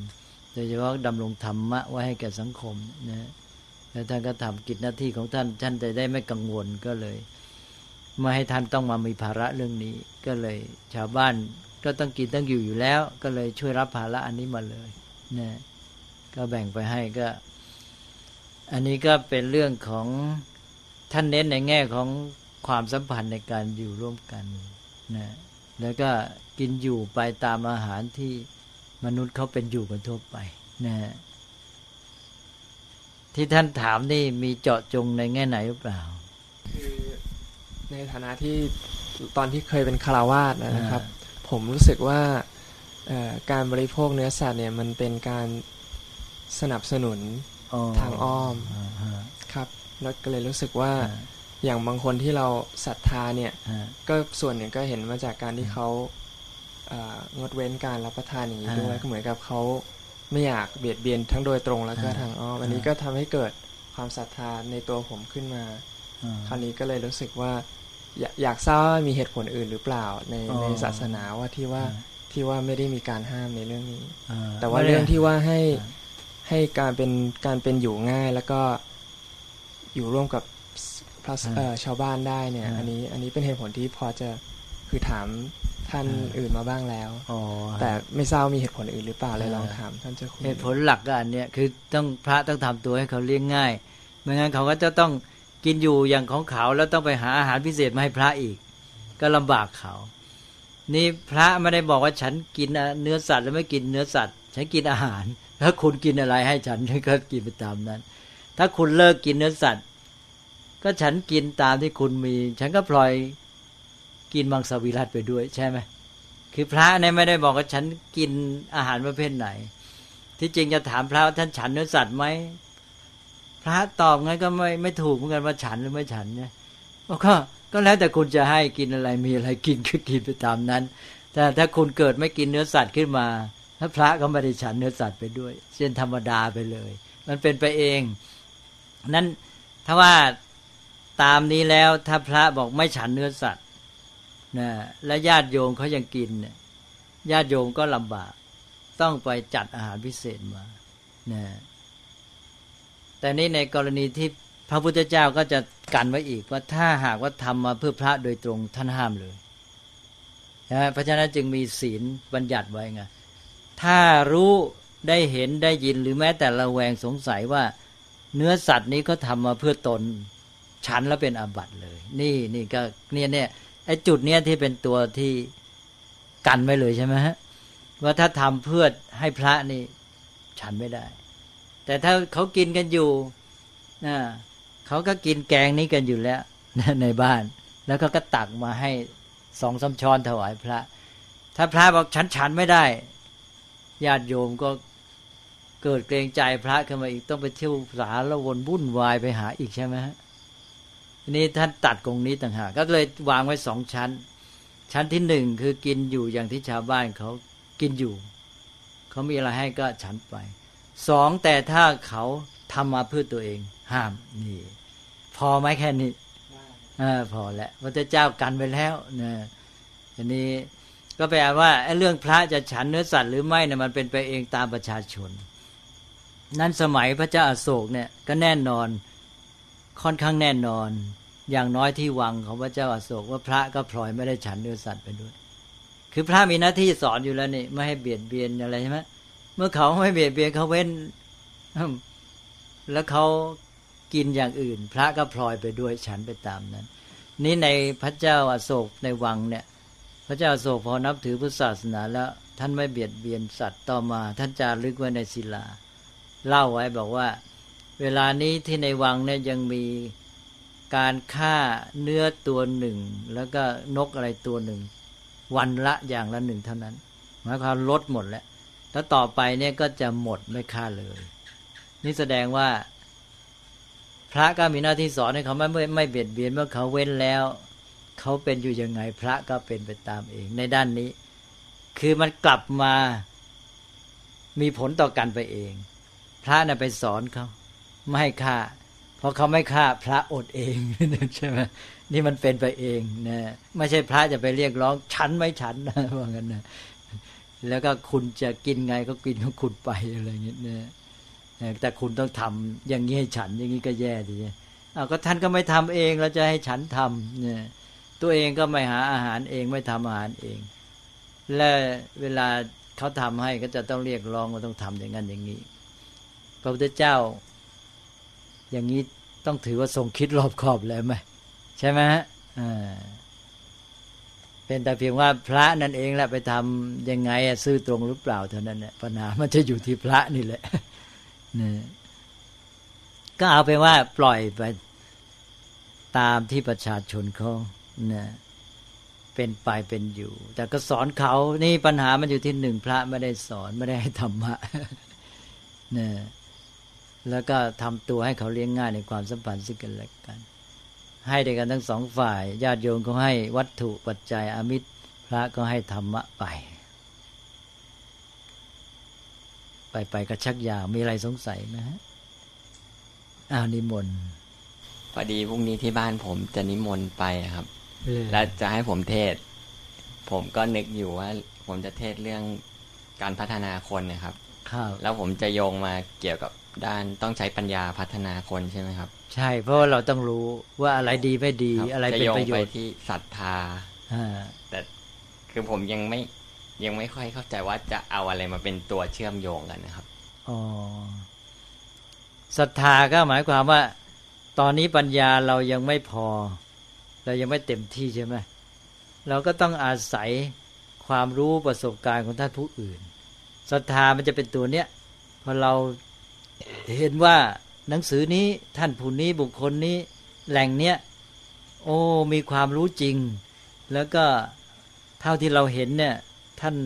โดยเฉพาะดำรงธรรมะไว้ให้แก่สังคมนะแล้วท่านก็ทำกิจหน้าที่ของท่านท่านจะได้ไม่กังวลก็เลยไม่ให้ท่านต้องมามีภาระเรื่องนี้ก็เลยชาวบ้านก็ต้องกินต้องอยู่อยู่แล้วก็เลยช่วยรับภาระอันนี้มาเลยนะก็แบ่งไปให้ก็อันนี้ก็เป็นเรื่องของท่านเน้นในแง่ของความสัมพันธ์ในการอยู่ร่วมกันนะแล้วก็กินอยู่ไปตามอาหารที่มนุษย์เขาเป็นอยู่กันทั่วไปนะที่ท่านถามนี่มีเจาะจงในแง่ไหนหรือเปล่าคือในฐานะที่ตอนที่เคยเป็นฆราวาสนะครับผมรู้สึกว่าการบริโภคเนื้อสัตว์เนี่ยมันเป็นการสนับสนุนทางอ้อมครับแล้วก็เลยรู้สึกว่าอย่างบางคนที่เราศรัทธาเนี่ยก็ส่วนหนึ่งก็เห็นมาจากการที่เขางดเว้นการรับประทานอย่างนี้ด้วยเหมือนกับเขาไม่อยากเบียดเบียนทั้งโดยตรงแล้วก็ทางอ้อมอันนี้ก็ทำให้เกิดความศรัทธาในตัวผมขึ้นมาคราวนี้ก็เลยรู้สึกว่าอยากอยากทราบว่ามีเหตุผลอื่นหรือเปล่าในในศาสนาว่าที่ว่าที่ว่าไม่ได้มีการห้ามในเรื่องนี้แต่ว่าเรื่องที่ว่าให้ให้การเป็นการเป็นอยู่ง่ายแล้วก็อยู่ร่วมกับชาวบ้านได้เนี่ยอันนี้อันนี้เป็นเหตุผลที่พอจะคือถามท่านอื่นมาบ้างแล้วแต่ไม่ทราบมีเหตุผลอื่นหรือเปล่าเลยลองถามท่านเจ้าคุณเหตุผลหลักก็อันเนี้ยคือต้องพระต้องทำตัวให้เขาเลี้ยงง่ายไม่งั้นเขาก็จะต้องกินอยู่อย่างของเขาแล้วต้องไปหาอาหารพิเศษมาให้พระอีกก็ลำบากเขานี่พระไม่ได้บอกว่าฉันกินเนื้อสัตว์แล้วไม่กินเนื้อสัตว์ฉันกินอาหารแล้วคุณกินอะไรให้ฉันฉันก็กินไปตามนั้นถ้าคุณเลิกกินเนื้อสัตว์ก็ฉันกินตามที่คุณมีฉันก็พลอยกินมังสวิรัติไปด้วยใช่ไหมคือพระเนี่ยไม่ได้บอกว่าฉันกินอาหารประเภทไหนที่จริงจะถามพระว่าท่านฉันเนื้อสัตว์ไหมพระตอบงั้นก็ไม่ไม่ถูกเหมือนกันว่าฉันหรือไม่ฉันเนี่ยก็ก็แล้วแต่คุณจะให้กินอะไรมีอะไรกินก็กินไปตามนั้นแต่ถ้าคุณเกิดไม่กินเนื้อสัตว์ขึ้นมาถ้าพระก็ไม่ได้ฉันเนื้อสัตว์ไปด้วยเช่นธรรมดาไปเลยมันเป็นไปเองนั้นถ้าว่าตามนี้แล้วถ้าพระบอกไม่ฉันเนื้อสัตว์นะและญาติโยมเขายังกินเนี่ยญาติโยมก็ลำบากต้องไปจัดอาหารพิเศษมานะแต่นี้ในกรณีที่พระพุทธเจ้าก็จะกันไว้อีกว่าถ้าหากว่าทำมาเพื่อพระโดยตรงท่านห้ามเลยนะเพราะฉะนั้นจึงมีศีลบัญญัติไว้ไงถ้ารู้ได้เห็นได้ยินหรือแม้แต่ระแวงสงสัยว่าเนื้อสัตว์นี้เขาทำมาเพื่อตนฉันแล้วเป็นอาบัติเลยนี่นี่ก็เนี่ยเนี่ยไอ้จุดเนี้ยที่เป็นตัวที่ กันไว้เลยใช่ไหมฮะว่าถ้าทำเพื่อให้พระนี่ฉันไม่ได้แต่ถ้าเขากินกันอยู่นะเขาก็กินแกงนี้กันอยู่แล้วในบ้านแล้วเขาก็ตักมาให้สองสามช้อนถวายพระถ้าพระบอกฉันฉันไม่ได้ญาติโยมก็เกิดเกรงใจพระขึ้นมาอีกต้องไปเที่ยวสารละวนวุ่นวายไปหาอีกใช่ไหมฮะนี่ท่านตัดกรงนี้ต่างหากก็เลยวางไว้สองชั้นชั้นที่หนึ่งคือกินอยู่อย่างที่ชาวบ้านเขากินอยู่เขามีอะไรให้ก็ฉันไปสองแต่ถ้าเขาทำมาเพื่อตัวเองห้ามนี่พอไหมแค่นี้อ่าพอแล้วพระเจ้ากันไปแล้วนะทีนี้ก็แปลว่าไอ้เรื่องพระจะฉันเนื้อสัตว์หรือไม่เนี่ยมันเป็นไปเองตามประชาชนนั้นสมัยพระเจ้าอโศกเนี่ยก็แน่นอนค่อนข้างแน่นอนอย่างน้อยที่วังของพระเจ้าอโศกว่าพระก็พลอยไม่ได้ฉันเนื้อสัตว์ไปด้วยคือพระมีหน้าที่สอนอยู่แล้วนี่ไม่ให้เบียดเบียนอะไรใช่ไหมเมื่อเขาไม่เบียดเบียนเขาเว้นแล้วเขากินอย่างอื่นพระก็พลอยไปด้วยฉันไปตามนั้นนี่ในพระเจ้าอโศกในวังเนี่ยพระเจ้าอโศกพอนับถือพุทธศาสนาแล้วท่านไม่เบียดเบียนสัตว์ต่อมาท่านจารึกไว้ในศิลาเล่าไว้บอกว่าเวลานี้ที่ในวังเนี่ยยังมีการฆ่าเนื้อตัวหนึ่งแล้วก็นกอะไรตัวหนึ่งวันละอย่างละหนึ่งเท่านั้นหมายความลดหมดแล้วแล้วต่อไปเนี่ยก็จะหมดไม่ฆ่าเลยนี่แสดงว่าพระก็มีหน้าที่สอนให้เขาไม่ไม่เบียดเบียนเมื่อเขาเว้นแล้วเขาเป็นอยู่ยังไงพระก็เป็นไปตามเองในด้านนี้คือมันกลับมามีผลต่อกันไปเองพระน่ะไปสอนเขาไม่ให้ฆ่าเพราะเขาไม่ฆ่าพระอดเองใช่ไหมนี่มันเป็นไปเองนะไม่ใช่พระจะไปเรียกร้องฉันไม่ฉันนะว่างั้นนะแล้วก็คุณจะกินไงก็กินของคุณไปอะไรอย่างเงี้ยนะแต่คุณต้องทำอย่างนี้ให้ฉันอย่างนี้ก็แย่ดีอ้าวก็ท่านก็ไม่ทำเองแล้วจะให้ฉันทำเนี่ยตัวเองก็ไม่หาอาหารเองไม่ทำอาหารเองและเวลาเขาทำให้ก็จะต้องเรียกร้องว่าต้องทำอย่างนั้นอย่างนี้พระพุทธเจ้าอย่างนี้ต้องถือว่าทรงคิดรอบคอบแล้วไหมใช่ไหมฮะเป็นแต่เพียงว่าพระนั่นเองแหละไปทำยังไงซื่อตรงหรือเปล่าเท่านั้นแหละปัญหามันจะอยู่ที่พระนี่แหละก็เอาไปว่าปล่อยไปตามที่ประชาชนเขาเนี่ยเป็นไปเป็นอยู่แต่ก็สอนเขานี่ปัญหามันอยู่ที่หนึ่งพระไม่ได้สอนไม่ได้ให้ธรรมะเนี่ยแล้วก็ทำตัวให้เขาเลี้ยงง่ายในความสัมพันธ์ซึ่งกันและกันให้ด้วยกันทั้งสองฝ่ายญาติโยมเขาให้วัตถุปัจจัยอามิตรพระก็ให้ธรรมะไปไปไปกระชักยาวมีอะไรสงสัยไหมฮะอ้าวนิมนต์พอดีพรุ่งนี้ที่บ้านผมจะนิมนต์ไปครับแล้วจะให้ผมเทศผมก็นึกอยู่ว่าผมจะเทศเรื่องการพัฒนาคนนะครับแล้วผมจะโยงมาเกี่ยวกับด้านต้องใช้ปัญญาพัฒนาคนใช่ไหมครับใช่เพราะเราต้องรู้ว่าอะไรดีไม่ดีอะไรเป็นประโยชน์จะโยงไปที่ศรัทธาแต่คือผมยังไม่ยังไม่ค่อยเข้าใจว่าจะเอาอะไรมาเป็นตัวเชื่อมโยงกันนะครับอ๋อศรัทธาก็หมายความว่าตอนนี้ปัญญาเรายังไม่พอเรายังไม่เต็มที่ใช่ไหมเราก็ต้องอาศัยความรู้ประสบการณ์ของท่านผู้อื่นศรัทธามันจะเป็นตัวเนี้ยพอเราเห็นว่าหนังสือนี้ท่านผู้นี้บุคคลนี้แหล่งเนี้ยโอ้มีความรู้จริงแล้วก็เท่าที่เราเห็นเนี่ยท่าน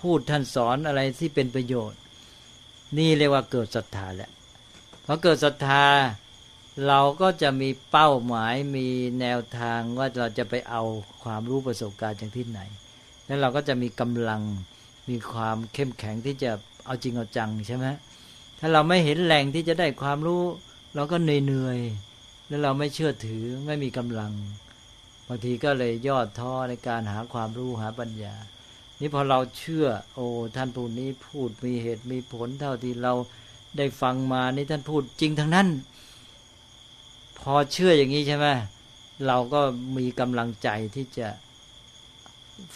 พูดท่านสอนอะไรที่เป็นประโยชน์นี่เรียกว่าเกิดศรัทธาแหละพอเกิดศรัทธาเราก็จะมีเป้าหมายมีแนวทางว่าเราจะไปเอาความรู้ประสบการณ์จากที่ไหนแล้วเราก็จะมีกำลังมีความเข้มแข็งที่จะเอาจริงเอาจังใช่ไหมถ้าเราไม่เห็นแหล่งที่จะได้ความรู้เราก็เหนื่อยๆแล้วเราไม่เชื่อถือไม่มีกำลังบางทีก็เลยย่อท้อในการหาความรู้หาปัญญานี่พอเราเชื่อโอ้ท่านผู้นี้พูดมีเหตุมีผลเท่าที่เราได้ฟังมานี่ท่านพูดจริงทั้งนั้นพอเชื่ออย่างนี้ใช่ไหมเราก็มีกำลังใจที่จะ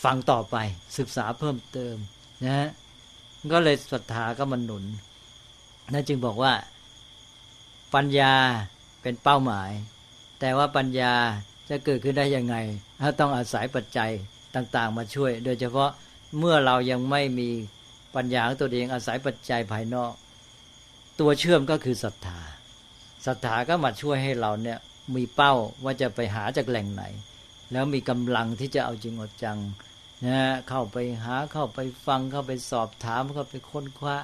ฟังต่อไปศึกษาเพิ่มเติมนะฮะก็เลยศรัทธาก็มาหนุนนั่นจึงบอกว่าปัญญาเป็นเป้าหมายแต่ว่าปัญญาจะเกิดขึ้นได้ยังไงถ้าต้องอาศัยปัจจัย ต่างๆมาช่วยโดยเฉพาะเมื่อเรายังไม่มีปัญญาของตัวเองอาศัยปัจจัยภายนอกตัวเชื่อมก็คือศรัทธาศรัทธาก็มาช่วยให้เราเนี่ยมีเป้าว่าจะไปหาจากแหล่งไหนแล้วมีกำลังที่จะเอาจริงเอาจังนะเข้าไปหาเข้าไปฟังเข้าไปสอบถามเข้าไปค้นคว้า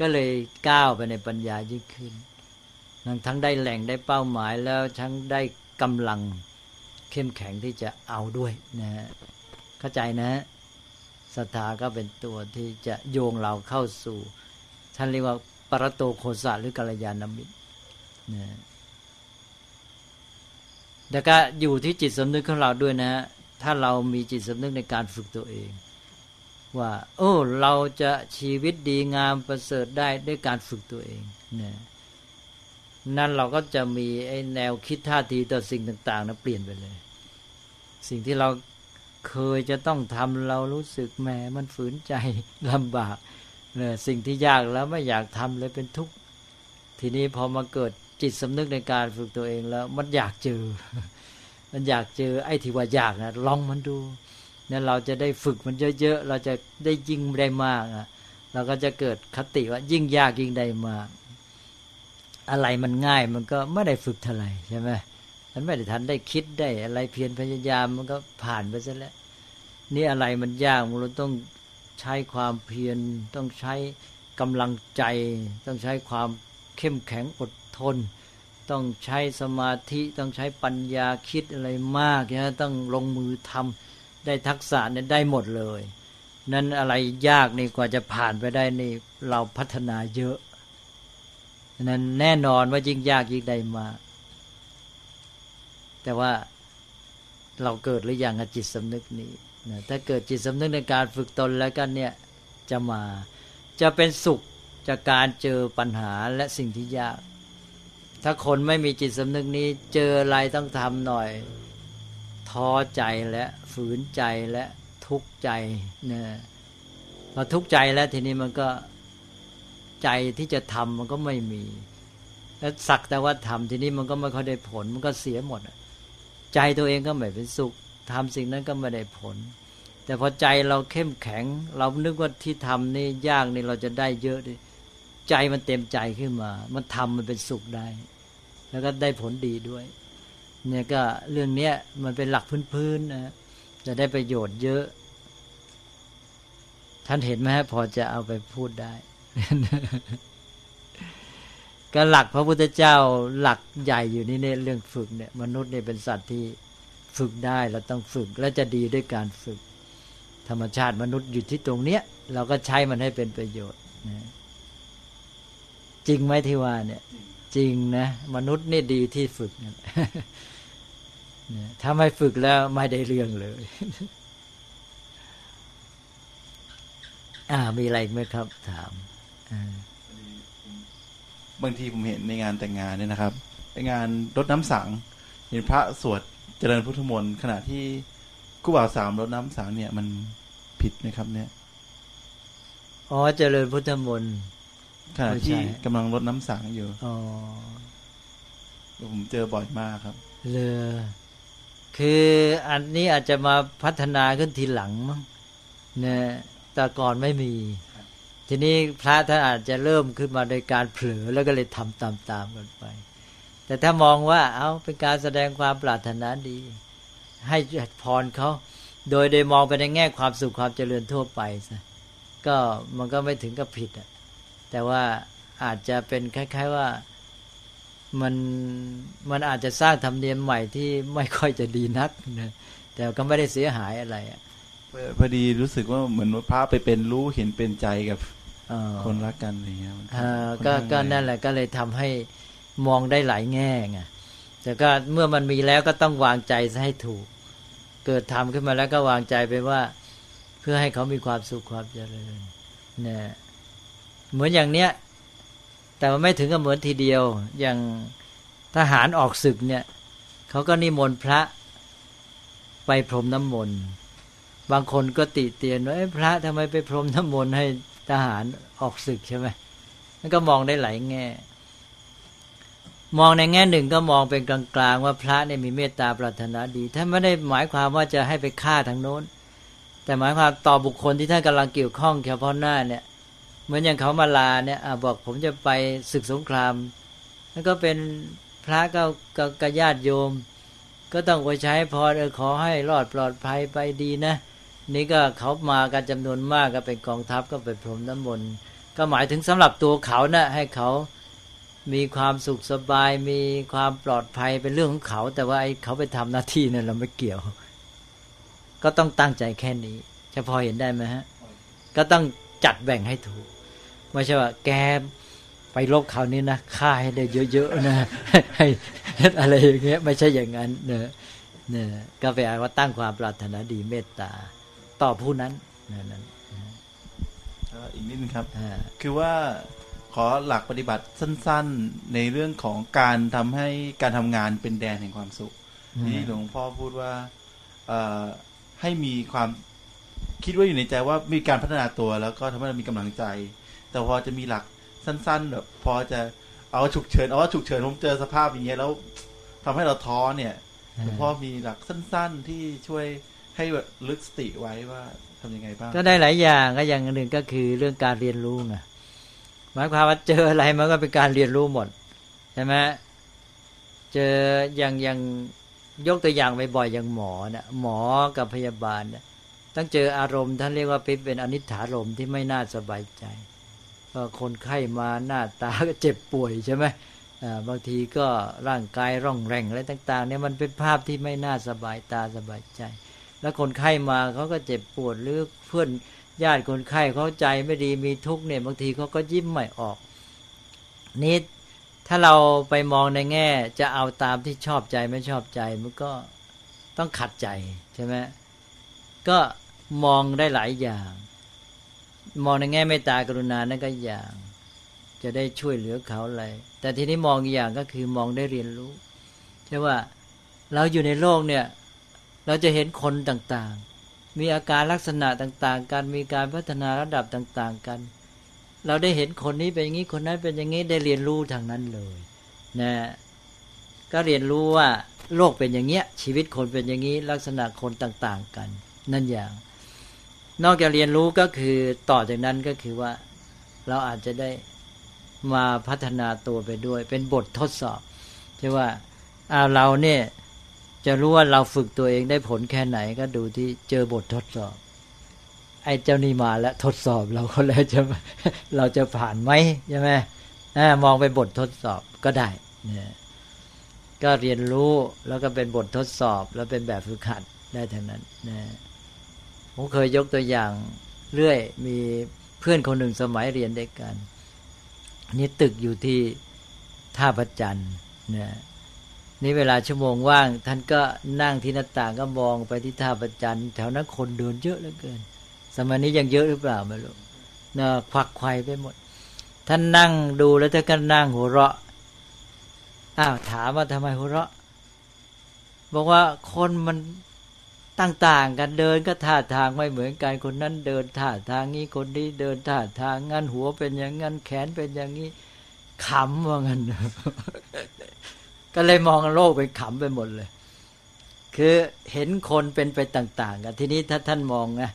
ก็เลยก้าวไปในปัญญายิ่งขึ้นทั้งได้แหล่งได้เป้าหมายแล้วทั้งได้กำลังเข้มแข็งที่จะเอาด้วยนะเข้าใจนะศรัทธาก็เป็นตัวที่จะโยงเราเข้าสู่ท่านเรียกว่าปรโตโฆสะหรือกัลยาณมิตรนะแล้วก็อยู่ที่จิตสำนึกของเราด้วยนะถ้าเรามีจิตสำนึกในการฝึกตัวเองว่าโอ้เราจะชีวิตดีงามประเสริฐได้ด้วยการฝึกตัวเองนะนั่นเราก็จะมีไอ้แนวคิดท่าทีต่อสิ่งต่างๆนะเปลี่ยนไปเลยสิ่งที่เราเคยจะต้องทำเรารู้สึกแหมมันฝืนใจลำบากนะสิ่งที่ยากแล้วไม่อยากทำเลยเป็นทุกข์ทีนี้พอมาเกิดจิตสำนึกในการฝึกตัวเองแล้วมันอยากเจอมันอยากเจอไอ้ที่ว่ายากนะลองมันดูเนี่ยเราจะได้ฝึกมันเยอะๆเราจะได้ยิ่งได้มากนะเราก็จะเกิดคติว่ายิ่งยากยิ่งได้มากอะไรมันง่ายมันก็ไม่ได้ฝึกเท่าไหร่ใช่ไหมมันไม่ได้ทันได้คิดได้อะไรเพียรพยายามมันก็ผ่านไปซะแล้วนี่อะไรมันยากมันต้องใช้ความเพียรต้องใช้กำลังใจต้องใช้ความเข้มแข็งอดทนต้องใช้สมาธิต้องใช้ปัญญาคิดอะไรมากนะต้องลงมือทำได้ทักษะเนี่ยได้หมดเลยนั้นอะไรยากนี่กว่าจะผ่านไปได้นี่เราพัฒนาเยอะนั้นแน่นอนว่ายิ่งยากยิ่งได้มากแต่ว่าเราเกิดหรือยังกับจิตสำนึกนี้นะถ้าเกิดจิตสำนึกในการฝึกตนแล้วกันเนี่ยจะมาจะเป็นสุขจากการเจอปัญหาและสิ่งที่ยากถ้าคนไม่มีจิตสำนึกนี้เจออะไรต้องทำหน่อยท้อใจและฝืนใจและทุกข์ใจนะพอทุกข์ใจแล้วทีนี้มันก็ใจที่จะทำมันก็ไม่มีแล้วสักแต่ว่าทำทีนี้มันก็ไม่ค่อยได้ผลมันก็เสียหมดใจตัวเองก็ไม่เป็นสุขทำสิ่งนั้นก็ไม่ได้ผลแต่พอใจเราเข้มแข็งเรานึกว่าที่ทำนี่ยากนี่เราจะได้เยอะดิใจมันเต็มใจขึ้นมามันทำมันเป็นสุขได้แล้วก็ได้ผลดีด้วยเนี่ยก็เรื่องเนี้ยมันเป็นหลักพื้นๆนะจะได้ประโยชน์เยอะท่านเห็นไหมพอจะเอาไปพูดได้ ก็หลักพระพุทธเจ้าหลักใหญ่อยู่นี่เนี่ยเรื่องฝึกเนี่ยมนุษย์เนี่ยเป็นสัตว์ที่ฝึกได้เราต้องฝึกและจะดีด้วยการฝึกธรรมชาติมนุษย์อยู่ที่ตรงเนี้ยเราก็ใช้มันให้เป็นประโยชน์นะจริงไหมที่ว่าเนี่ยจริงนะมนุษย์นี่ดีที่ฝึกนะถ้าไม่ฝึกแล้วไม่ได้เรื่องเลยอ่ามีอะไรไหมครับถามบางทีผมเห็นในงานแต่งงานเนี่ยนะครับในงานรดน้ำสังเห็นพระสวดเจริญพุทธมนต์ขณะที่คู่บ่าวสามรดน้ำสังเนี่ยมันผิดไหมครับเนี่ยอ๋อเจริญพุทธมนต์ขณะที่กำลังรดน้ำสังอยู่อ๋อผมเจอบ่อยมากครับเลยคืออันนี้อาจจะมาพัฒนาขึ้นทีหลังมั้งเนี่ยแต่ก่อนไม่มีทีนี้พระท่านอาจจะเริ่มขึ้นมาโดยการเผลอแล้วก็เลยทำตามๆกันไปแต่ถ้ามองว่าเอาเป็นการแสดงความปรารถนาดีให้พรเขาโดยโดยมองไปในแง่ความสุขความเจริญทั่วไปซะก็มันก็ไม่ถึงกับผิดอ่ะแต่ว่าอาจจะเป็นคล้ายๆว่ามันมันอาจจะสร้างธรรมเนียมใหม่ที่ไม่ค่อยจะดีนักนะแต่ก็ไม่ได้เสียหายอะไรอ่ะพอดีรู้สึกว่าเหมือนพระไปเป็นรู้เห็นเป็นใจกับคนรักกันอะไรเงี้ยก็ก็นั่นแหละก็เลยทำให้มองได้หลายแง่ไงแต่ก็เมื่อมันมีแล้วก็ต้องวางใจให้ถูกเกิดทำขึ้นมาแล้วก็วางใจไปว่าเพื่อให้เขามีความสุขความเจริญเนี่ยเหมือนอย่างเนี้ยแต่มันไม่ถึงกับเหมือนทีเดียวอย่างทหารออกศึกเนี่ยเขาก็นิมนต์พระไปพรมน้ำมนต์บางคนก็ติเตียนว่าพระทำไมไปพรมน้ำมนต์ให้ทหารออกศึกใช่ไหมนั่นก็มองได้หลายแง่มองในแง่หนึ่งก็มองเป็นกลางๆว่าพระเนี่ยมีเมตตาปรารถนาดีท่านไม่ได้หมายความว่าจะให้ไปฆ่าทางโน้น แต่หมายความต่อบุคคลที่ท่านกำลังเกี่ยวข้องเฉพาะหน้าเนี่ยเหมือนอย่างเขามาลาเนี่ยบอกผมจะไปศึกสงครามแล้วก็เป็นพระก็กับญาติโยมก็ต้องไปใช้พรเออขอให้รอดปลอดภัยไปดีนะนี่ก็เขามากันจำนวนมากก็เป็นกองทัพก็ไปพรมน้ำมนต์ก็หมายถึงสำหรับตัวเขานะให้เขามีความสุขสบายมีความปลอดภัยเป็นเรื่องของเขาแต่ว่าไอ้เขาไปทำหน้าที่เนี่ยเราไม่เกี่ยวก็ต้องตั้งใจแค่นี้จะพอเห็นได้ไหมฮะก็ต้องจัดแบ่งให้ถูกไม่ใช่ว่าแกไปลบเขานี้นะฆ่าให้ได้เยอะๆนะให้อะไรอย่างเงี้ยไม่ใช่อย่างนั้นเนอะเนอะก็แปลว่าตั้งความปรารถนาดีเมตตาต่อผู้นั้นนั้นอีกนิดนึงครับคือว่าขอหลักปฏิบัติสั้นๆในเรื่องของการทำให้การทำงานเป็นแดนแห่งความสุขที่หลวงพ่อพูดว่าให้มีความคิดว่าอยู่ในใจว่ามีการพัฒนาตัวแล้วก็ทำให้เรามีกำลังใจแต่พอจะมีหลักสั้นๆแบบพอจะเอาฉุกเฉินเอาว่าฉุกเฉินผมเจอสภาพอย่างเงี้ยแล้วทำให้เราท้อเนี่ยหลวงพ่อมีหลักสั้นๆที่ช่วยให้ลึกสติไว้ว่าทำยังไงบ้างก็ได้หลายอย่างก็อย่างหนึ่งก็คือเรื่องการเรียนรู้ไงหมายความว่าเจออะไรมันก็เป็นการเรียนรู้หมดใช่ไหมเจออย่างอย่างยกตัวอย่างบ่อยๆอย่างหมอนะหมอกับพยาบาลนะต้องเจออารมณ์ท่านเรียกว่าเป็นอนิจจารมณ์ที่ไม่น่าสบายใจก็คนไข้มาหน้าตาก็เจ็บป่วยใช่ไหมบางทีก็ร่างกายร่องแรงอะไรต่างๆเนี่ยมันเป็นภาพที่ไม่น่าสบายตาสบายใจแล้วคนไข้มาเขาก็เจ็บปวดหรือเพื่อนญาติคนไข้เขาใจไม่ดีมีทุกข์เนี่ยบางทีเขาก็ยิ้มไม่ออกนี่ถ้าเราไปมองในแง่จะเอาตามที่ชอบใจไม่ชอบใจมันก็ต้องขัดใจใช่ไหมก็มองได้หลายอย่างมองในแง่เมตตากรุณานั่นก็อย่างจะได้ช่วยเหลือเขาอะไรแต่ทีนี้มองอย่างก็คือมองได้เรียนรู้ใช่ว่าเราอยู่ในโลกเนี่ยเราจะเห็นคนต่างๆมีอาการลักษณะต่างๆกันมีการพัฒนาระดับต่างๆกันเราได้เห็นคนนี้เป็นอย่างนี้คนนั้นเป็นอย่างนี้ได้เรียนรู้ทางนั้นเลยนะก็เรียนรู้ว่าโลกเป็นอย่างเงี้ยชีวิตคนเป็นอย่างนี้ลักษณะคนต่างๆกันนั่นอย่างนอกจากเรียนรู้ก็คือต่อจากนั้นก็คือว่าเราอาจจะได้มาพัฒนาตัวไปด้วยเป็นบททดสอบใช่ว่าอ้าวเราเนี่ยจะรู้ว่าเราฝึกตัวเองได้ผลแค่ไหนก็ดูที่เจอบททดสอบไอ้เจ้านี่มาแล้วทดสอบเราก็แล้วจะเราจะผ่านไหมใช่ไหมมองเป็นบททดสอบก็ได้เนี่ยก็เรียนรู้แล้วก็เป็นบททดสอบแล้วเป็นแบบฝึกหัดได้ทั้งนั้นนะผมเคยยกตัวอย่างเรื่อยมีเพื่อนคนหนึ่งสมัยเรียนด้วยกันนี่ตึกอยู่ที่ท่าพระจันทร์เนี่ยนี่เวลาชั่วโมงว่างท่านก็นั่งที่หน้าต่างก็มองไปที่ท่าพระจันทร์แถวนั้นคนเดินเยอะเหลือเกินสมัยนี้ยังเยอะหรือเปล่าไม่รู้น่ะควักไขว่ไปหมดท่านนั่งดูแล้วท่านก็นั่งหัวเราะอ้าวถามว่าทำไมหัวเราะบอกว่าคนมันต่างๆกันเดินก็ท่าทางไม่เหมือนกันคนนั้นเดินท่าทางนี้คนนี้เดินท่าทางงั้นหัวเป็นอย่างงั้นแขนเป็นอย่างนี้ขำว่างั้น ก็เลยมองโลกเป็นขำไปหมดเลยคือเห็นคนเป็นไปต่างๆกันทีนี้ถ้าท่านมองนะ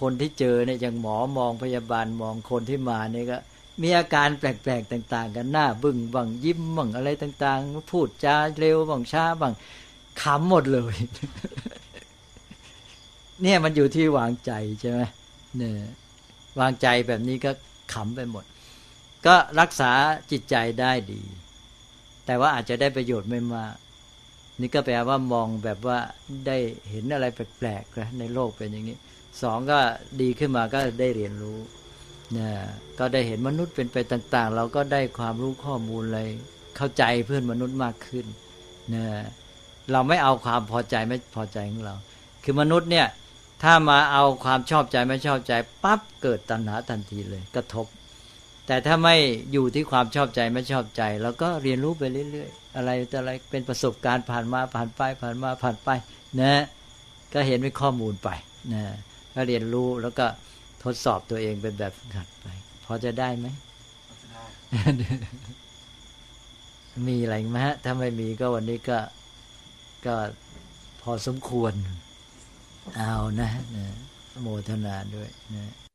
คนที่เจอเนี่ยอย่างหมอมองพยาบาลมองคนที่มาเนี่ยก็มีอาการแปลกๆต่างๆกันหน้าบึ้งบ้างยิ้มบ้างอะไรต่างๆพูดจาเร็วบ้างช้าบ้างขำหมดเลย เนี่ยมันอยู่ที่วางใจใช่ไหมเนี่ยวางใจแบบนี้ก็ขำไปหมดก็รักษาจิตใจได้ดีแต่ว่าอาจจะได้ประโยชน์ไม่มากนี่ก็แปลว่ามองแบบว่าได้เห็นอะไรแปลกๆนะในโลกเป็นอย่างนี้สองก็ดีขึ้นมาก็ได้เรียนรู้นะก็ได้เห็นมนุษย์เป็นไปต่างๆเราก็ได้ความรู้ข้อมูลอะไรเข้าใจเพื่อนมนุษย์มากขึ้นนะเราไม่เอาความพอใจไม่พอใจของเราคือมนุษย์เนี่ยถ้ามาเอาความชอบใจไม่ชอบใจปั๊บเกิดตัณหาทันทีเลยกระทบแต่ถ้าไม่อยู่ที่ความชอบใจไม่ชอบใจแล้วก็เรียนรู้ไปเรื่อยๆอะไรแต่อะไรเป็นประสบการณ์ผ่านมาผ่านไปผ่านมาผ่านไปนะก็เห็นเป็นข้อมูลไปนะก็เรียนรู้แล้วก็ทดสอบตัวเองเป็นแบบฝึกหัดไปพอจะได้ไหมมีอะไรไหมฮะถ้าไม่มีก็วันนี้ก็ก็พอสมควรเอานะนะ โมทนาด้วยนะ